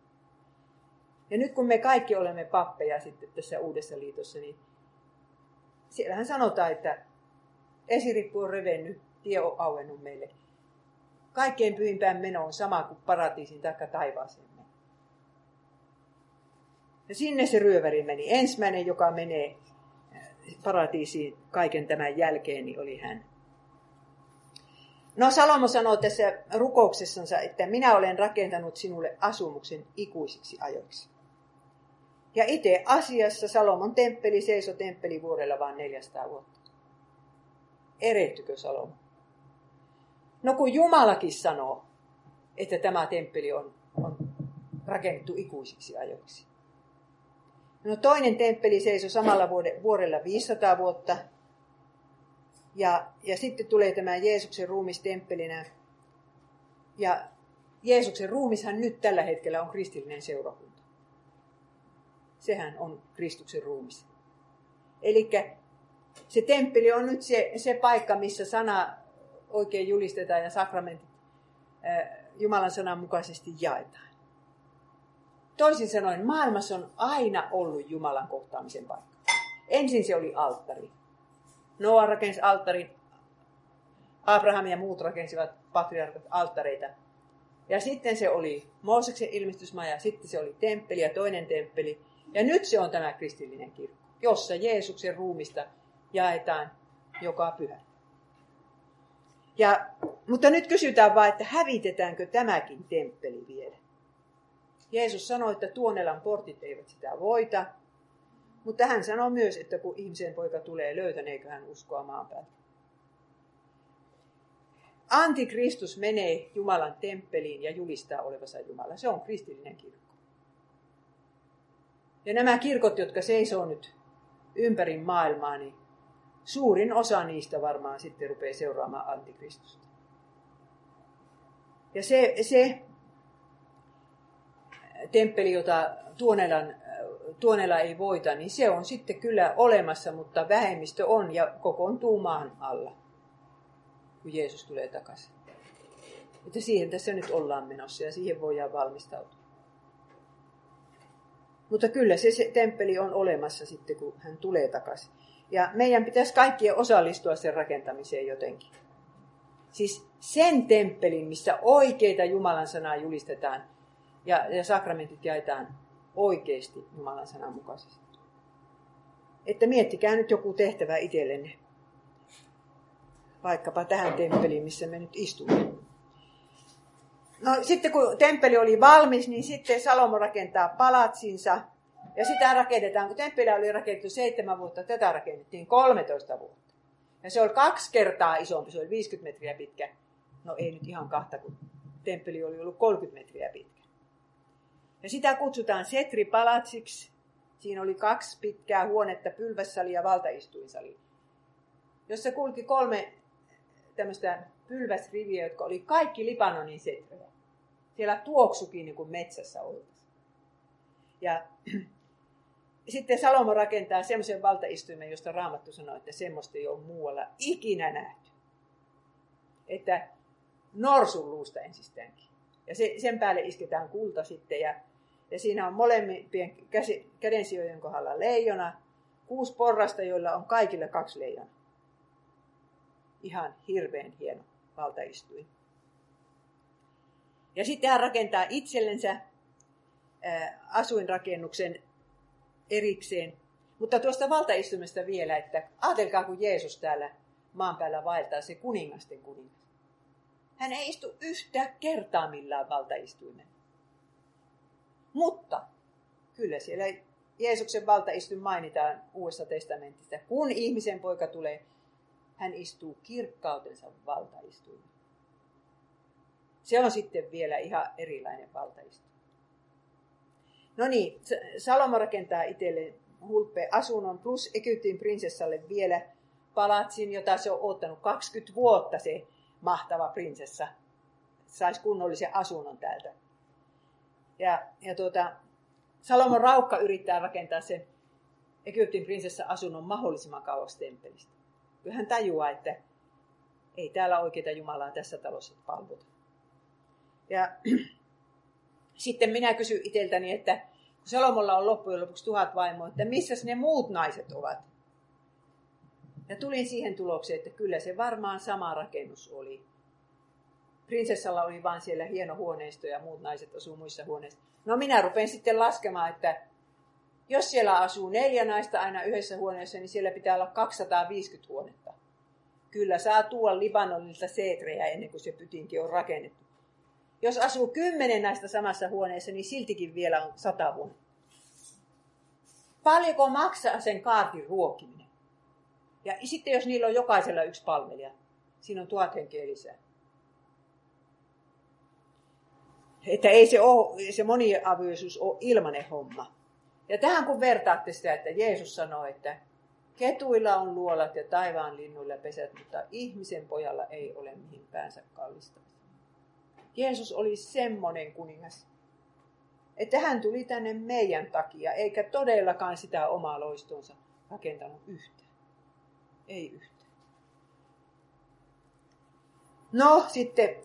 Ja nyt kun me kaikki olemme pappeja sitten tässä uudessa liitossa, niin siellähän sanotaan, että esirippu on revennyt, tie on auennut meille. Kaikkein pyhimpään meno on sama kuin paratiisin taikka taivaaseen. Ja sinne se ryöväri meni. Ensimmäinen, joka menee paratiisiin kaiken tämän jälkeen, niin oli hän. No Salomo sanoo tässä rukouksessansa, että minä olen rakentanut sinulle asumuksen ikuisiksi ajoiksi. Ja itse asiassa Salomon temppeli seisoi temppelivuorella vain 400 vuotta. Erehtykö Salomo? No kun Jumalakin sanoo, että tämä temppeli on rakennettu ikuisiksi ajoiksi. No toinen temppeli seisoi samalla vuorella 500 vuotta. Ja sitten tulee tämä Jeesuksen ruumis temppelinä. Ja Jeesuksen ruumishan nyt tällä hetkellä on kristillinen seurakunta. Sehän on Kristuksen ruumis. Eli se temppeli on nyt se paikka, missä sana oikein julistetaan ja sakramentit Jumalan sanan mukaisesti jaetaan. Toisin sanoen, maailmassa on aina ollut Jumalan kohtaamisen paikka. Ensin se oli alttari. Noa rakensi alttarin, Abraham ja muut rakensivat patriarkat alttareita. Ja sitten se oli Mooseksen ilmestysmaa ja sitten se oli temppeli ja toinen temppeli. Ja nyt se on tämä kristillinen kirkko, jossa Jeesuksen ruumista jaetaan joka pyhä. Mutta nyt kysytään vaan, että hävitetäänkö tämäkin temppeli vielä? Jeesus sanoi, että Tuonelan portit eivät sitä voita, mutta hän sanoi myös, että kun ihmisen poika tulee, löytäneekö hän uskoa maan päältä. Antikristus menee Jumalan temppeliin ja julistaa olevansa Jumala. Se on kristillinen kirkko. Ja nämä kirkot, jotka seisoo nyt ympäri maailmaa, niin suurin osa niistä varmaan sitten rupeaa seuraamaan Antikristusta. Ja se temppeli, jota Tuonela ei voita, niin se on sitten kyllä olemassa, mutta vähemmistö on ja kokoontuu maan alla, kun Jeesus tulee takaisin. Että siihen tässä nyt ollaan menossa ja siihen voidaan valmistautua. Mutta kyllä se temppeli on olemassa sitten, kun hän tulee takaisin. Ja meidän pitäisi kaikkien osallistua sen rakentamiseen jotenkin. Siis sen temppelin, missä oikeita Jumalan sanaa julistetaan, ja sakramentit jaetaan oikeasti Jumalan sanan mukaisesti. Että miettikää nyt joku tehtävä itsellenne. Vaikkapa tähän temppeliin, missä me nyt istumme. No sitten kun temppeli oli valmis, niin sitten Salomo rakentaa palatsinsa. Ja sitä rakennetaan, kun temppeliä oli rakennettu 7 vuotta, tätä rakennettiin 13 vuotta. Ja se oli 2 kertaa isompi, se oli 50 metriä pitkä. No ei nyt ihan 2, kun temppeli oli ollut 30 metriä pitkä. Ja sitä kutsutaan setripalatsiksi. Siinä oli 2 pitkää huonetta, pylvässali ja valtaistuinsali, jossa kulki 3 tämmöistä pylväsriviä, jotka oli kaikki Libanonin setrejä. Siellä tuoksukin niin kuin metsässä oltaisiin. Ja sitten Salomo rakentaa semmoisen valtaistuimen, josta Raamattu sanoo, että semmoista ei ole muualla ikinä nähty. Että norsun luusta ensistäänkin. Ja sen päälle isketään kulta sitten ja siinä on molempien kädensijojen kohdalla leijona. 6 porrasta, joilla on kaikilla 2 leijonaa. Ihan hirveän hieno valtaistuin. Ja sitten hän rakentaa itsellensä asuinrakennuksen erikseen. Mutta tuosta valtaistuimesta vielä, että ajatelkaa kun Jeesus täällä maan päällä vaeltaa, se kuningasten kuningas. Hän ei istu yhtään kertaa millään valtaistuimen. Mutta Kyllä siellä Jeesuksen valtaistuin mainitaan Uudessa testamentissa. Kun ihmisen poika tulee, hän istuu kirkkautensa valtaistuin. Se on sitten vielä ihan erilainen valtaistuin. No niin, Salomo rakentaa itselleen hulppeen asunnon plus Egyptin prinsessalle vielä palatsin, jota se on odottanut 20 vuotta se mahtava prinsessa. Saisi kunnollisen asunnon täältä. Salomon raukka yrittää rakentaa sen Egyptin prinsessa asunnon mahdollisimman kauas temppelistä. Kyllä hän tajuaa, että ei täällä oikeita Jumalaa tässä talossa palvota. Ja sitten minä kysyn itseltäni, että kun Salomolla on loppujen lopuksi 1000 vaimoa, että missäs ne muut naiset ovat? Ja tulin siihen tulokseen, että kyllä se varmaan sama rakennus oli. Prinsessalla oli vaan siellä hieno huoneisto ja muut naiset asuu muissa huoneissa. No minä rupean sitten laskemaan, että jos siellä asuu 4 naista aina yhdessä huoneessa, niin siellä pitää olla 250 huonetta. Kyllä saa tuolla Libanonilta seetrejä ennen kuin se pytinki on rakennettu. Jos asuu 10 naista samassa huoneessa, niin siltikin vielä on 100 huonetta. Paljonko maksaa sen kaartin ruokiminen? Ja sitten jos niillä on jokaisella yksi palvelija, siinä on 1000 henkeä lisää. Että ei se moniavioisuus ole ilmainen homma. Ja tähän kun vertaatte sitä, että Jeesus sanoi, että ketuilla on luolat ja taivaan linnuilla pesät, mutta ihmisen pojalla ei ole mihin päänsä kallistaa. Jeesus oli semmoinen kuningas, että hän tuli tänne meidän takia, eikä todellakaan sitä omaa loistonsa rakentanut yhtään. Ei yhtään. No sitten...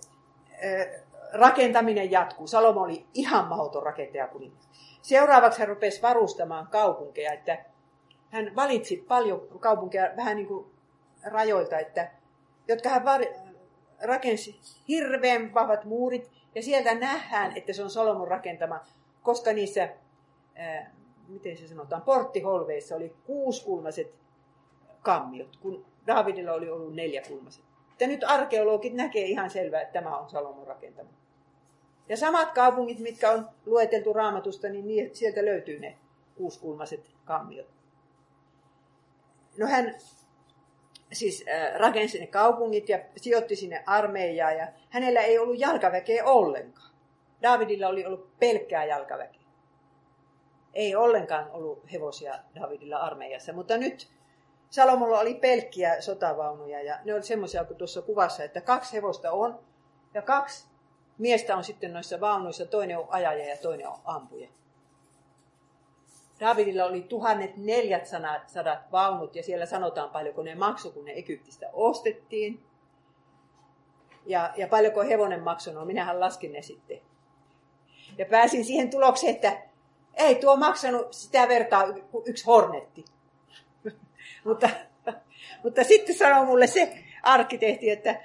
rakentaminen jatkuu. Salomo oli ihan mahdoton rakentajakuningas. Seuraavaksi hän rupesi varustamaan kaupunkeja, että hän valitsi paljon kaupunkeja vähän niin kuin rajoilta, että, jotka hän rakensi hirveän vahvat muurit ja sieltä nähdään, että se on Salomon rakentama, koska niissä, porttiholveissa oli 6-kulmaiset kammiot, kun Daavidilla oli ollut 4-kulmaiset. Että nyt arkeologit näkee ihan selvää, että tämä on Salomon rakentama. Ja samat kaupungit, mitkä on lueteltu Raamatusta, niin sieltä löytyy ne 6-kulmaiset kammiot. No hän siis rakensi ne kaupungit ja sijoitti sinne armeijaa ja hänellä ei ollut jalkaväkeä ollenkaan. Daavidilla oli ollut pelkkää jalkaväkeä. Ei ollenkaan ollut hevosia Daavidilla armeijassa, mutta nyt Salomolla oli pelkkiä sotavaunuja ja ne oli semmoisia kuin tuossa kuvassa, että 2 hevosta on ja 2 miestä on sitten noissa vaunuissa, toinen on ajaja ja toinen on ampuja. Daavidilla oli 1400 vaunut ja siellä sanotaan paljonko ne maksoi, kun ne Egyptistä ostettiin ja paljonko hevonen maksoi, no minähän laskin ne sitten. Ja pääsin siihen tulokseen, että ei tuo maksanut sitä vertaa kuin 1 hornetti. Mutta sitten sanoi mulle se arkkitehti, että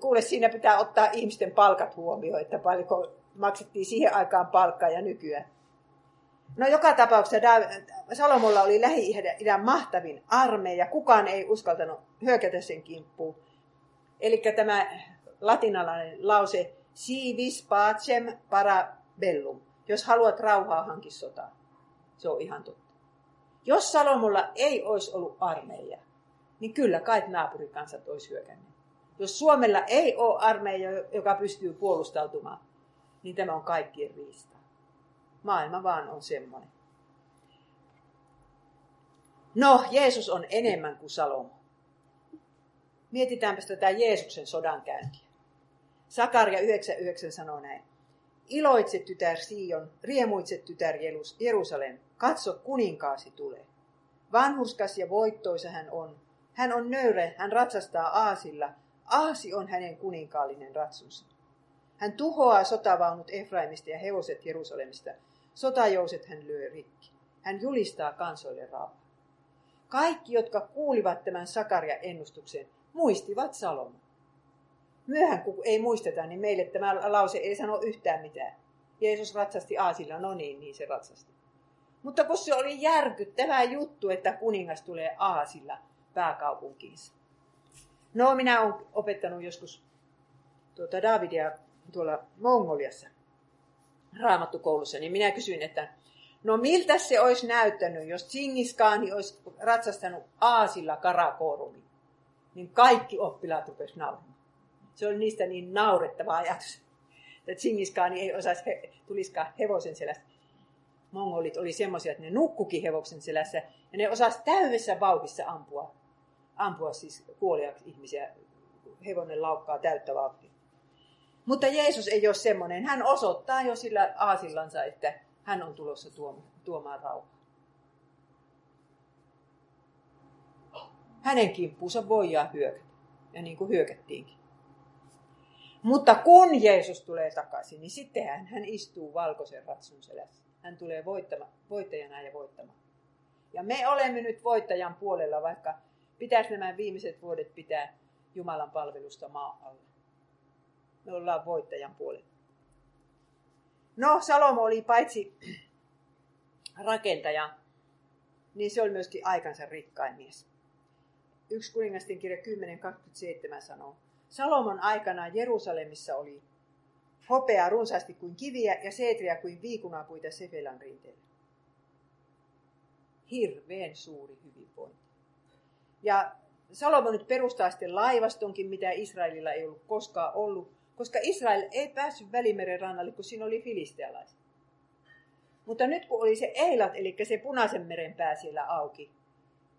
kuule, siinä pitää ottaa ihmisten palkat huomioon, että paljonko maksettiin siihen aikaan palkkaa ja nykyään. No joka tapauksessa Salomolla oli Lähi-idän mahtavin armeija, kukaan ei uskaltanut hyökätä sen kimppuun. Eli tämä latinalainen lause, si vis pacem para bellum, jos haluat rauhaa, hanki sotaa. Se on ihan totta. Jos Salomolla ei olisi ollut armeijaa, niin kyllä kai naapurikansat olisi hyökänneet. Jos Suomella ei ole armeija, joka pystyy puolustautumaan, niin tämä on kaikkien riista. Maailma vaan on semmoinen. No, Jeesus on enemmän kuin Salomo. Mietitäänpäs tätä Jeesuksen sodankäyntiä. Sakarja 9.9 sanoo näin. Iloitse tytär Sion, riemuitse tytär Jerusalem. Katso, kuninkaasi tulee. Vanhurskas ja voittoisa hän on. Hän on nöyrä, hän ratsastaa aasilla. Aasi on hänen kuninkaallinen ratsunsa. Hän tuhoaa sotavaunut Efraimista ja hevoset Jerusalemista. Sotajouset hän lyö rikki. Hän julistaa kansoille rauhaa. Kaikki, jotka kuulivat tämän Sakarjan ennustuksen, muistivat Salomon. Myöhän kun ei muisteta, niin meille tämä lause ei sano yhtään mitään. Jeesus ratsasti aasilla, no niin se ratsasti. Mutta kun se oli järkyttävä juttu, että kuningas tulee aasilla pääkaupunkiinsa. No, minä olen opettanut joskus Daavidia tuolla Mongoliassa raamattukoulussa, niin minä kysyin, että No miltä se olisi näyttänyt, jos Tsingiskaani olisi ratsastanut aasilla Karakorumin? Niin kaikki oppilaat rupesivat nauramaan. Se oli niistä niin naurettava ajatus, että Tsingiskaani ei osaisi tuliskaan hevosen selästä. Mongolit oli semmoisia, että ne nukkukin hevoksen selässä ja ne osasi täydessä vauhdissa ampua siis kuoliaksi ihmisiä. Hevonen laukkaa täyttä vauhtia. Mutta Jeesus ei ole semmoinen. Hän osoittaa jo sillä aasillansa, että hän on tulossa tuomaan rauhaa. Hänen kimppuunsa voidaan hyökätä. Ja niin kuin hyökättiinkin. Mutta kun Jeesus tulee takaisin, niin sitten hän istuu valkoisen ratsun selässä. Hän tulee voittajana ja voittamaan. Ja me olemme nyt voittajan puolella, vaikka pitäisi nämä viimeiset vuodet pitää Jumalan palvelusta maan alla. Me ollaan voittajan puolella. No, Salomo oli paitsi rakentaja, niin se oli myöskin aikansa rikkain mies. 1 Kuningasten kirja 10.27 sanoo, Salomon aikana Jerusalemissa oli hopeaa runsaasti kuin kiviä ja seetriä kuin viikunapuita Sefelan rinteellä. Hirveän suuri hyvinvointi. Ja Salomo nyt perustaa sitten laivastonkin, mitä Israelilla ei ollut koskaan ollut, koska Israel ei päässyt Välimeren rannalle, kun siinä oli filistealaiset. Mutta nyt kun oli se Eilat, eli se Punaisen meren pää siellä auki,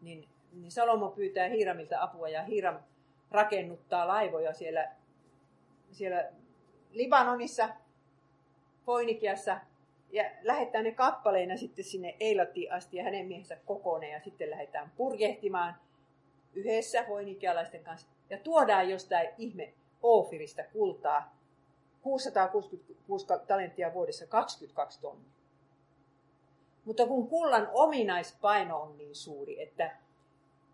niin Salomo pyytää Hiramilta apua ja Hiram rakennuttaa laivoja siellä Libanonissa, Foinikiassa ja lähettää ne kappaleina sitten sinne Eilatiin asti ja hänen miehensä kokooneen ja sitten lähdetään purjehtimaan yhdessä foinikialaisten kanssa ja tuodaan jostain ihme Oofirista kultaa 666 talenttia vuodessa 22 tonnia. Mutta kun kullan ominaispaino on niin suuri, että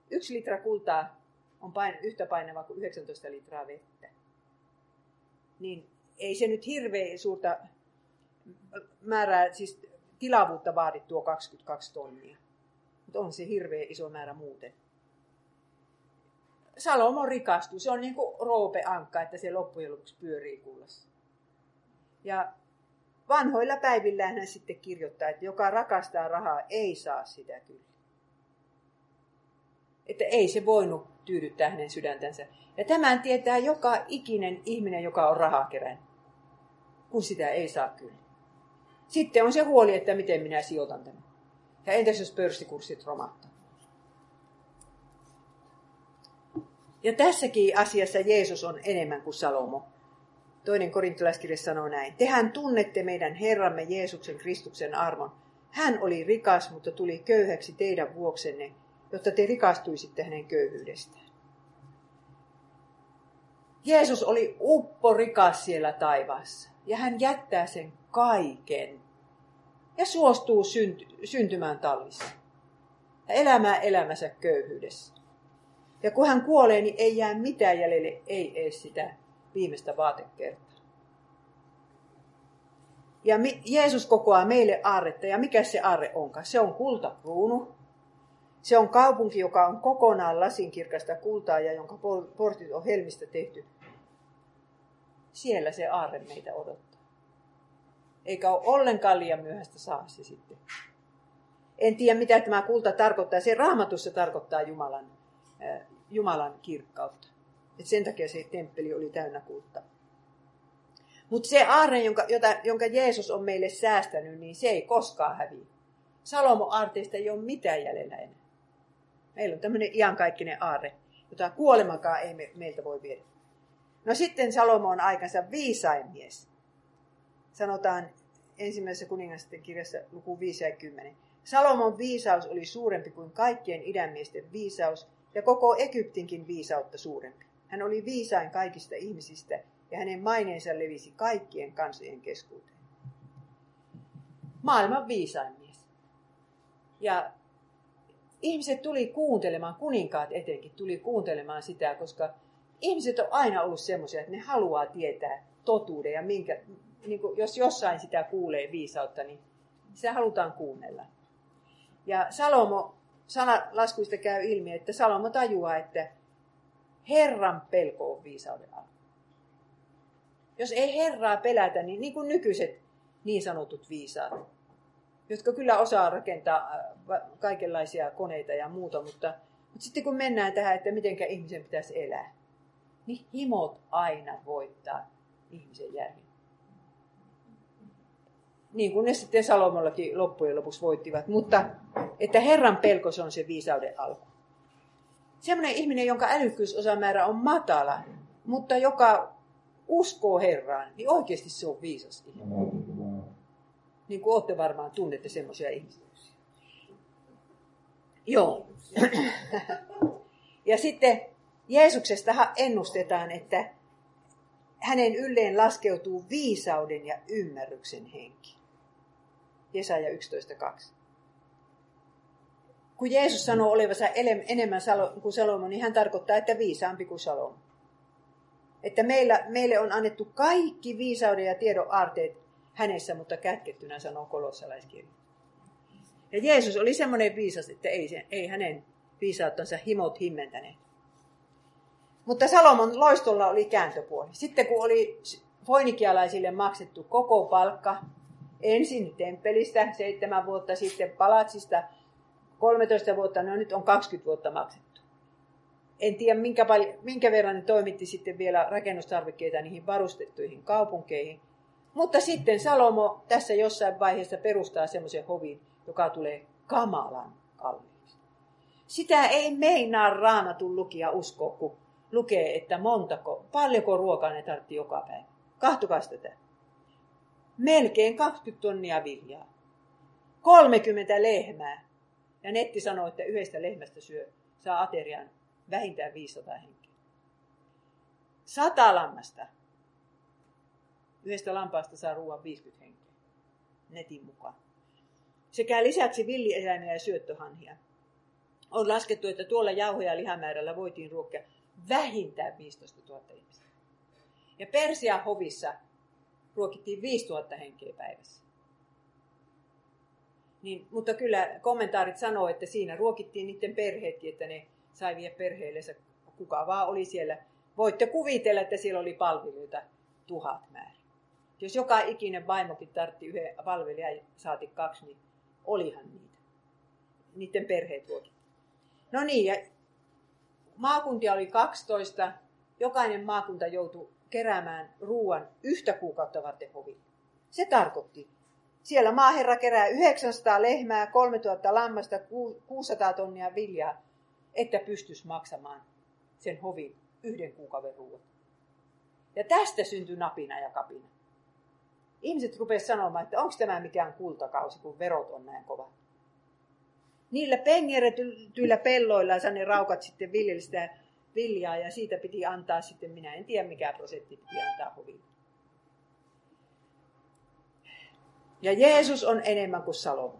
1 litra kultaa on yhtä painavaa kuin 19 litraa vettä, niin ei se nyt hirveän suurta määrää, siis tilavuutta vaadi tuo 22 tonnia. Mutta on se hirveän iso määrä muuten. Salomo rikastuu. Se on niin kuin Roope Ankka, että se loppujen lopuksi pyörii kullassa. Ja vanhoilla päivillään hän sitten kirjoittaa, että joka rakastaa rahaa, ei saa sitä kyllä. Että ei se voinut tyydyttää hänen sydäntänsä. Ja tämän tietää joka ikinen ihminen, joka on rahaa kerännyt, kun sitä ei saa kyllä. Sitten on se huoli, että miten minä sijoitan tämän. Ja entäs jos pörssikurssit romahtaa? Ja tässäkin asiassa Jeesus on enemmän kuin Salomo. 2. Korintolaiskirja sanoo näin. Tehän tunnette meidän Herramme Jeesuksen Kristuksen armon. Hän oli rikas, mutta tuli köyhäksi teidän vuoksenne, jotta te rikastuisitte hänen köyhyydestään. Jeesus oli upporikas siellä taivaassa. Ja hän jättää sen kaiken. Ja suostuu syntymään tallissa. Ja elämään elämänsä köyhyydessä. Ja kun hän kuolee, niin ei jää mitään jäljelle, ei ees sitä viimeistä vaatekertaa. Ja Jeesus kokoaa meille aarretta. Ja mikä se aarre onkaan? Se on kultakruunu. Se on kaupunki, joka on kokonaan lasinkirkasta kultaa ja jonka portit on helmistä tehty. Siellä se aarre meitä odottaa. Eikä ole ollenkaan liian myöhäistä saada se sitten. En tiedä, mitä tämä kulta tarkoittaa. Se Raamatussa tarkoittaa Jumalan kirkkautta. Et sen takia se temppeli oli täynnä kultaa. Mutta se aarre, jonka Jeesus on meille säästänyt, niin se ei koskaan häviä. Salomon aarteista ei ole mitään jäljellä enää. Meillä on tämmöinen iankaikkinen aarre, jota kuolemakaan ei meiltä voi viedä. No sitten Salomo on aikansa viisain mies. Sanotaan ensimmäisessä kuningasten kirjassa luku 5:10. Salomon viisaus oli suurempi kuin kaikkien idänmiesten viisaus, ja koko Egyptinkin viisautta suurempi. Hän oli viisain kaikista ihmisistä ja hänen maineensa levisi kaikkien kansojen keskuuteen. Maailman viisain mies. Ja ihmiset tuli kuuntelemaan, kuninkaat etenkin tuli kuuntelemaan sitä, koska ihmiset on aina ollut semmoisia, että ne haluaa tietää totuuden. Ja niin kuin jos jossain sitä kuulee viisautta, niin sitä halutaan kuunnella. Ja Salalaskuista käy ilmi, että Salomo tajuaa, että Herran pelko on viisauden alku. Jos ei Herraa pelätä, niin kuin nykyiset niin sanotut viisaat, jotka kyllä osaa rakentaa kaikenlaisia koneita ja muuta, mutta sitten kun mennään tähän, että mitenkä ihmisen pitäisi elää, niin himot aina voittaa ihmisen järjen. Niin kuin ne sitten Salomollakin loppujen lopuksi voittivat, mutta että Herran pelko, se on se viisauden alku. Sellainen ihminen, jonka älykkyysosamäärä on matala, mutta joka uskoo Herraan, niin oikeasti se on viisas ihminen. Niin kuin olette varmaan tunnette semmoisia ihmisiä. Joo. Ja sitten Jeesuksesta ennustetaan, että hänen ylleen laskeutuu viisauden ja ymmärryksen henki. Jesaja 11.2. Kun Jeesus sanoo olevansa enemmän kuin Salomo, niin hän tarkoittaa, että viisaampi kuin Salomo. Että meille on annettu kaikki viisauden ja tiedon aarteet hänessä, mutta kätkettynä, sanoo kolossalaiskirja. Ja Jeesus oli semmoinen viisas, että ei hänen viisauttansa himot himmentäneet. Mutta Salomon loistolla oli kääntöpuoli. Sitten kun oli foinikialaisille maksettu koko palkka, ensin temppelistä 7 vuotta, sitten palatsista 13 vuotta, no nyt on 20 vuotta maksettu. En tiedä minkä verran ne toimitti sitten vielä rakennustarvikkeita niihin varustettuihin kaupunkeihin. Mutta sitten Salomo tässä jossain vaiheessa perustaa semmoisen hovin, joka tulee kamalan kalliiksi. Sitä ei meinaa Raamatun lukija uskoa, kun lukee, että paljonko ruokaa ne tarvitsi joka päivä. Kahtokaa tätä. Melkein 20 tonnia viljaa. 30 lehmää. Ja netti sanoo, että yhdestä lehmästä saa aterian vähintään 500 henkeä. 100 lammasta. Yhdestä lampaasta saa ruoan 50 henkeä. Netin mukaan. Sekä lisäksi villieläimiä ja syöttöhanhia. On laskettu, että tuolla jauhoja ja lihamäärällä voitiin ruokkia vähintään 15 000 ihmistä. Ja Persian hovissa ruokittiin 5 000 henkeä päivässä. Niin, mutta kyllä kommentaarit sanoo, että siinä ruokittiin niiden perheetkin, että ne sai viedä perheellensä, kuka vaan oli siellä. Voitte kuvitella, että siellä oli palveluita 1000 määrä. Jos joka ikinen vaimokin tartti yhden palvelijan, saati 2, niin olihan niitä. Niiden perheet ruokittiin. No niin, ja maakuntia oli 12. Jokainen maakunta joutui keräämään ruoan yhtä kuukautta varten hoville. Se tarkoitti, siellä maaherra kerää 900 lehmää, 3000 lammasta, 600 tonnia viljaa, että pystyisi maksamaan sen hovin yhden kuukauden ruoan. Ja tästä syntyi napina ja kapina. Ihmiset rupesivat sanomaan, että onko tämä mikään kultakausi, kun verot on näin kovat. Niillä pengeretyillä pelloilla sanne raukat sitten viljelistä viljaa ja siitä piti antaa sitten, minä en tiedä mikä prosentti piti antaa hoville. Ja Jeesus on enemmän kuin Salomo.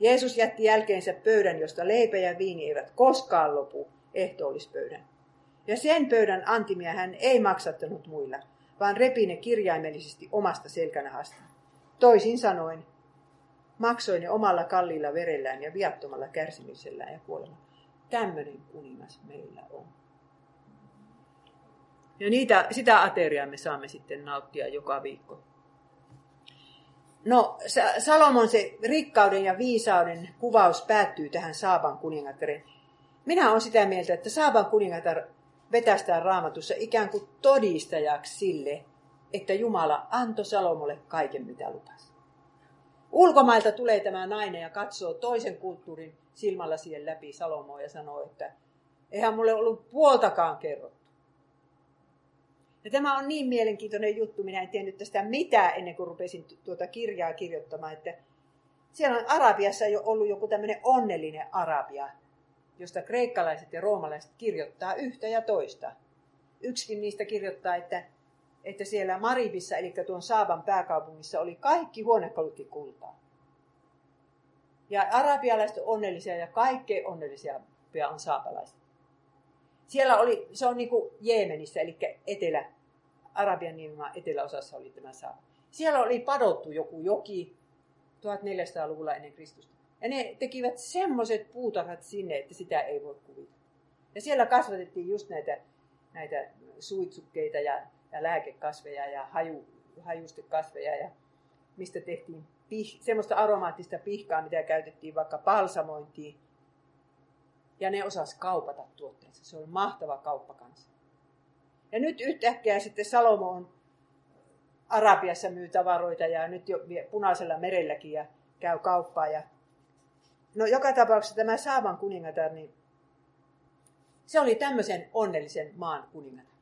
Jeesus jätti jälkeensä pöydän, josta leipä ja viini eivät koskaan lopu, ehtoollispöydän. Ja sen pöydän antimia hän ei maksattanut muilla, vaan repi ne kirjaimellisesti omasta selkänahastaan. Toisin sanoen, maksoi ne omalla kalliilla verellään ja viattomalla kärsimyksellään ja kuolemalla. Tämmöinen kuningas meillä on. Ja sitä ateriaa me saamme sitten nauttia joka viikko. No, Salomon se rikkauden ja viisauden kuvaus päättyy tähän Saaban kuningatareen. Minä olen sitä mieltä, että Saaban kuningatar vetästään Raamatussa ikään kuin todistajaksi sille, että Jumala antoi Salomolle kaiken, mitä lupasi. Ulkomailta tulee tämä nainen ja katsoo toisen kulttuurin silmällä siihen läpi Salomoa ja sanoo, että eihän mulle ollut puoltakaan kerrottu. Ja tämä on niin mielenkiintoinen juttu, minä en tiennyt tästä mitään ennen kuin rupesin tuota kirjaa kirjoittamaan, että siellä on Arabiassa jo ollut joku tämmöinen onnellinen Arabia, josta kreikkalaiset ja roomalaiset kirjoittaa yhtä ja toista. Yksikin niistä kirjoittaa, että siellä Maribissa, eli tuon Saaban pääkaupungissa, oli kaikki huonekalutkin kultaa. Ja arabialaiset on onnellisia ja kaikkein onnellisia on saabalaiset. Siellä oli, se on niin kuin Jeemenissä, eli Arabian niemimaan eteläosassa oli tämä Saaba. Siellä oli padottu joku joki 1400-luvulla ennen Kristusta. Ja ne tekivät semmoiset puutarhat sinne, että sitä ei voi kuvitella. Ja siellä kasvatettiin just näitä suitsukkeita ja lääkekasveja ja hajustekasveja ja mistä tehtiin semmoista aromaattista pihkaa, mitä käytettiin vaikka palsamointiin. Ja ne osasi kaupata tuotteensa. Se oli mahtava kauppakansa. Ja nyt yhtäkkiä sitten Salomo on Arabiassa myy tavaroita ja nyt jo Punaisella merelläkin ja käy kauppaa. Ja no joka tapauksessa tämä Saaban kuningatar, niin se oli tämmöisen onnellisen maan kuningatar.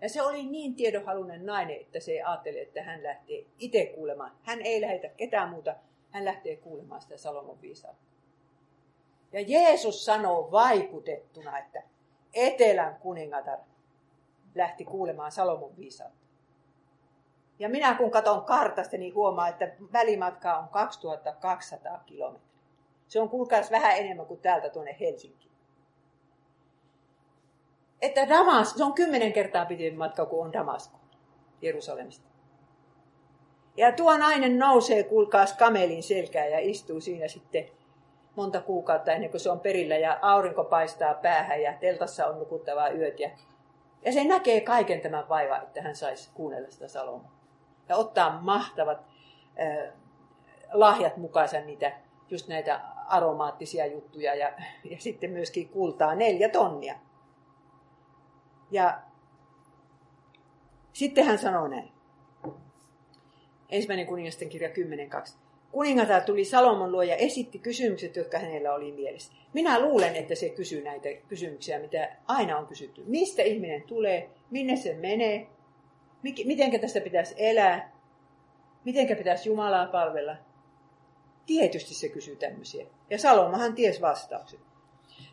Ja se oli niin tiedonhaluinen nainen, että se ajatteli, että hän lähtee itse kuulemaan. Hän ei lähetä ketään muuta, hän lähtee kuulemaan sitä Salomon viisautta. Ja Jeesus sanoo vaikutettuna, että etelän kuningatar lähti kuulemaan Salomon viisautta. Ja minä kun katson kartasta, niin huomaan, että välimatkaa on 2200 kilometriä. Se on kuulkaas vähän enemmän kuin täältä tuonne Helsinkiin. Että se on 10 kertaa pitempi matka kuin on Damasko Jerusalemista. Ja tuo nainen nousee, kuulkaas, kamelin selkään ja istuu siinä sitten monta kuukautta ennen kuin se on perillä. Ja aurinko paistaa päähän ja teltassa on nukuttavaa yöt. Ja se näkee kaiken tämän vaivan, että hän saisi kuunnella sitä Salomoa. Ja ottaa mahtavat lahjat mukaansa niitä, just näitä aromaattisia juttuja ja sitten myöskin kultaa 4 tonnia. Ja sitten hän sanoo näin. 1. kuningasten kirja 10.2. Kuningatar tuli Salomon luo ja esitti kysymykset, jotka hänellä oli mielessä. Minä luulen, että se kysyy näitä kysymyksiä, mitä aina on kysytty. Mistä ihminen tulee? Minne se menee? Mitenkä tästä pitäisi elää? Mitenkä pitäisi Jumalaa palvella? Tietysti se kysyy tämmöisiä. Ja Salomohan tiesi vastaukset.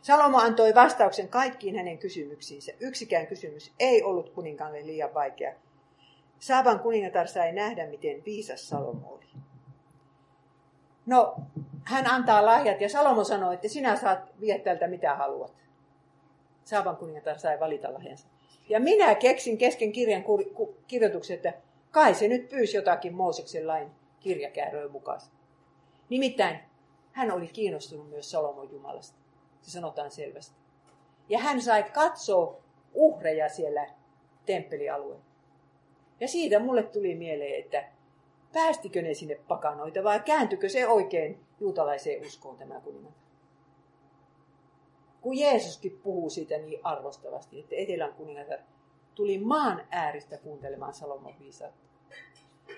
Salomo antoi vastauksen kaikkiin hänen kysymyksiinsä. Yksikään kysymys ei ollut kuninkaalle liian vaikea. Saaban kuningatar sai nähdä, miten viisas Salomo oli. No, hän antaa lahjat ja Salomo sanoo, että sinä saat viedä tältä mitä haluat. Saaban kuningatar sai valita lahjansa. Ja minä keksin kesken kirjan kirjoituksen, että kai se nyt pyysi jotakin Mooseksen lain kirjakääröön mukaan. Nimittäin hän oli kiinnostunut myös Salomon Jumalasta. Se sanotaan selvästi. Ja hän sai katsoa uhreja siellä temppelialueella. Ja siitä mulle tuli mieleen, että päästikö ne sinne pakanoita vai kääntykö se oikein juutalaiseen uskoon tämä kuningatar? Kun Jeesuskin puhuu siitä niin arvostavasti, että etelän kuningatar tuli maan ääristä kuuntelemaan Salomon viisautta.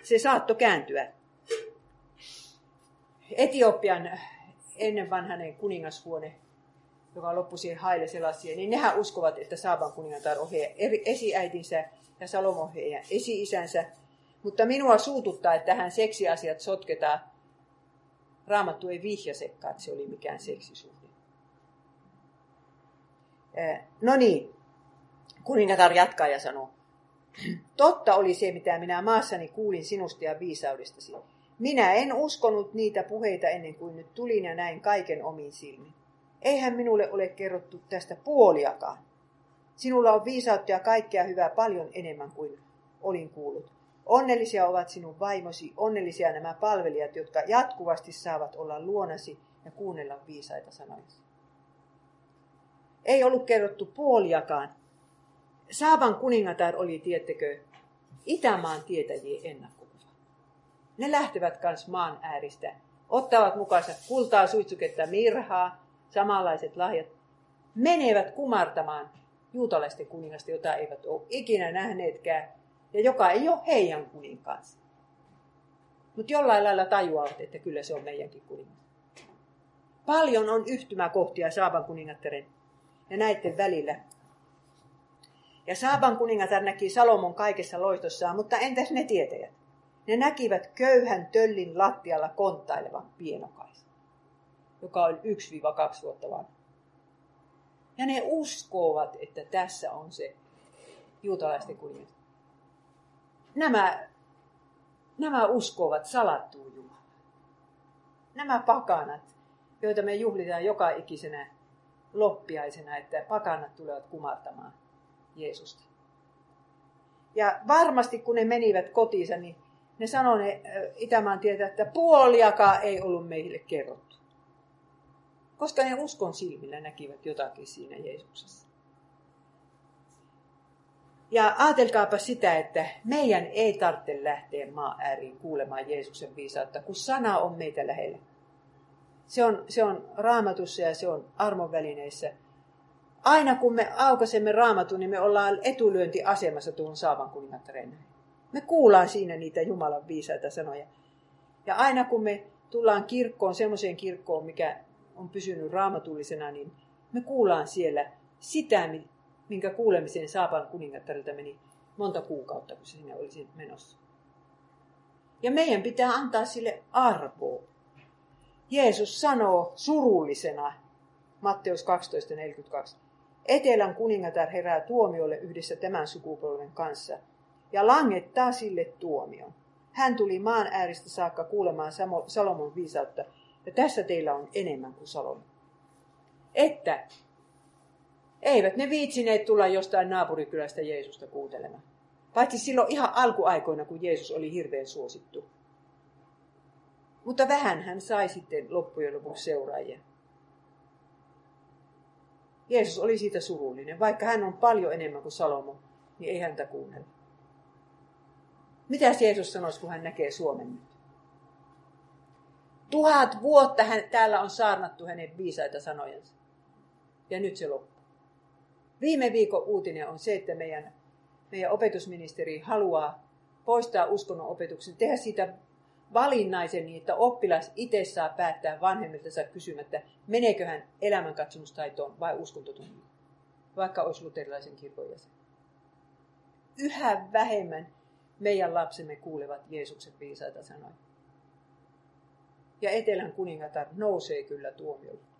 Se saattoi kääntyä. Etiopian ennenvanhainen kuningashuone, joka loppui siihen Haile Selassieen, niin nehän uskovat, että Saaban kuningatar on heidän esiäitinsä ja Salomo heidän esi-isänsä. Mutta minua suututtaa, että tähän seksiasiat sotketaan. Raamattu ei vihjasekaan, että se oli mikään seksisuhde. No niin, kuningatar jatkaa ja sanoo. Totta oli se, mitä minä maassani kuulin sinusta ja viisaudestasi. Minä en uskonut niitä puheita ennen kuin nyt tulin ja näin kaiken omiin silmin. Eihän minulle ole kerrottu tästä puoliakaan. Sinulla on viisautta ja kaikkea hyvää paljon enemmän kuin olin kuullut. Onnellisia ovat sinun vaimosi, onnellisia nämä palvelijat, jotka jatkuvasti saavat olla luonasi ja kuunnella viisaita sanoja. Ei ollut kerrottu puoliakaan. Saaban kuningatar oli, tiettekö, Itämaan tietäjien ennakkokuva. Ne lähtevät myös maan ääristä, ottavat mukaansa kultaa, suitsuketta, mirhaa, samanlaiset lahjat, menevät kumartamaan juutalaisten kuningasta, jota eivät ole ikinä nähneetkään, ja joka ei ole heidän kuninkaansa. Mutta jollain lailla tajuavat, että kyllä se on meidänkin kuningas. Paljon on yhtymäkohtia Saaban kuningattaren ja näiden välillä. Ja Saaban kuningatar näki Salomon kaikessa loistossaan, mutta entäs ne tietäjät? Ne näkivät köyhän töllin lattialla konttailevan pienokaisen, joka on 1-2 vuotta vanha. Ja ne uskovat, että tässä on se juutalaisten kuningas. Nämä uskovat salattuun Jumalaan. Nämä pakanat, joita me juhlitaan joka ikisenä loppiaisena, että pakanat tulevat kumartamaan Jeesusta. Ja varmasti kun ne menivät kotiinsa, niin ne sanoi ne Itämaan tietää, että puoliakaan ei ollut meille kerrottu. Koska ne uskon silmillä näkivät jotakin siinä Jeesuksessa. Ja ajatelkaapa sitä, että meidän ei tarvitse lähteä maan ääriin kuulemaan Jeesuksen viisautta, kun sana on meitä lähellä. Se on Raamatussa ja se on armonvälineissä. Aina kun me aukaisemme Raamatun, niin me ollaan etulyöntiasemassa tuon Saaban kuningattaren näin. Me kuullaan siinä niitä Jumalan viisaita sanoja. Ja aina kun me tullaan kirkkoon, semmoiseen kirkkoon, mikä on pysynyt raamatullisena, niin me kuullaan siellä sitä, minkä kuulemiseen Saaban kuningattarilta meni monta kuukautta, kun se sinne olisi menossa. Ja meidän pitää antaa sille arvoa. Jeesus sanoo surullisena, Matteus 12.42, Etelän kuningatar herää tuomiolle yhdessä tämän sukupolven kanssa ja langettaa sille tuomion. Hän tuli maan ääristä saakka kuulemaan Salomon viisautta, ja tässä teillä on enemmän kuin Salomo. Että eivät ne viitsineet tulla jostain naapurikylästä Jeesusta kuuntelemaan. Paitsi silloin ihan alkuaikoina, kun Jeesus oli hirveän suosittu. Mutta vähän hän sai sitten loppujen lopuksi seuraajia. Jeesus oli siitä surullinen. Vaikka hän on paljon enemmän kuin Salomo, niin ei häntä kuunnella. Mitä Jeesus sanoisi, kun hän näkee Suomen nyt? 1000 vuotta täällä on saarnattu hänen viisaita sanojansa. Ja nyt se loppuu. Viime viikon uutinen on se, että meidän opetusministeri haluaa poistaa uskonnon opetuksen, tehdä siitä valinnaisen niin, että oppilas itse saa päättää vanhemmiltansa kysymättä, meneekö hän elämänkatsomustaitoon vai uskontotuntoon, vaikka olisi luterilaisen kirkon jäsen. Yhä vähemmän meidän lapsemme kuulevat Jeesuksen viisaita sanoja. Ja Etelän kuningatar nousee kyllä tuomiolle.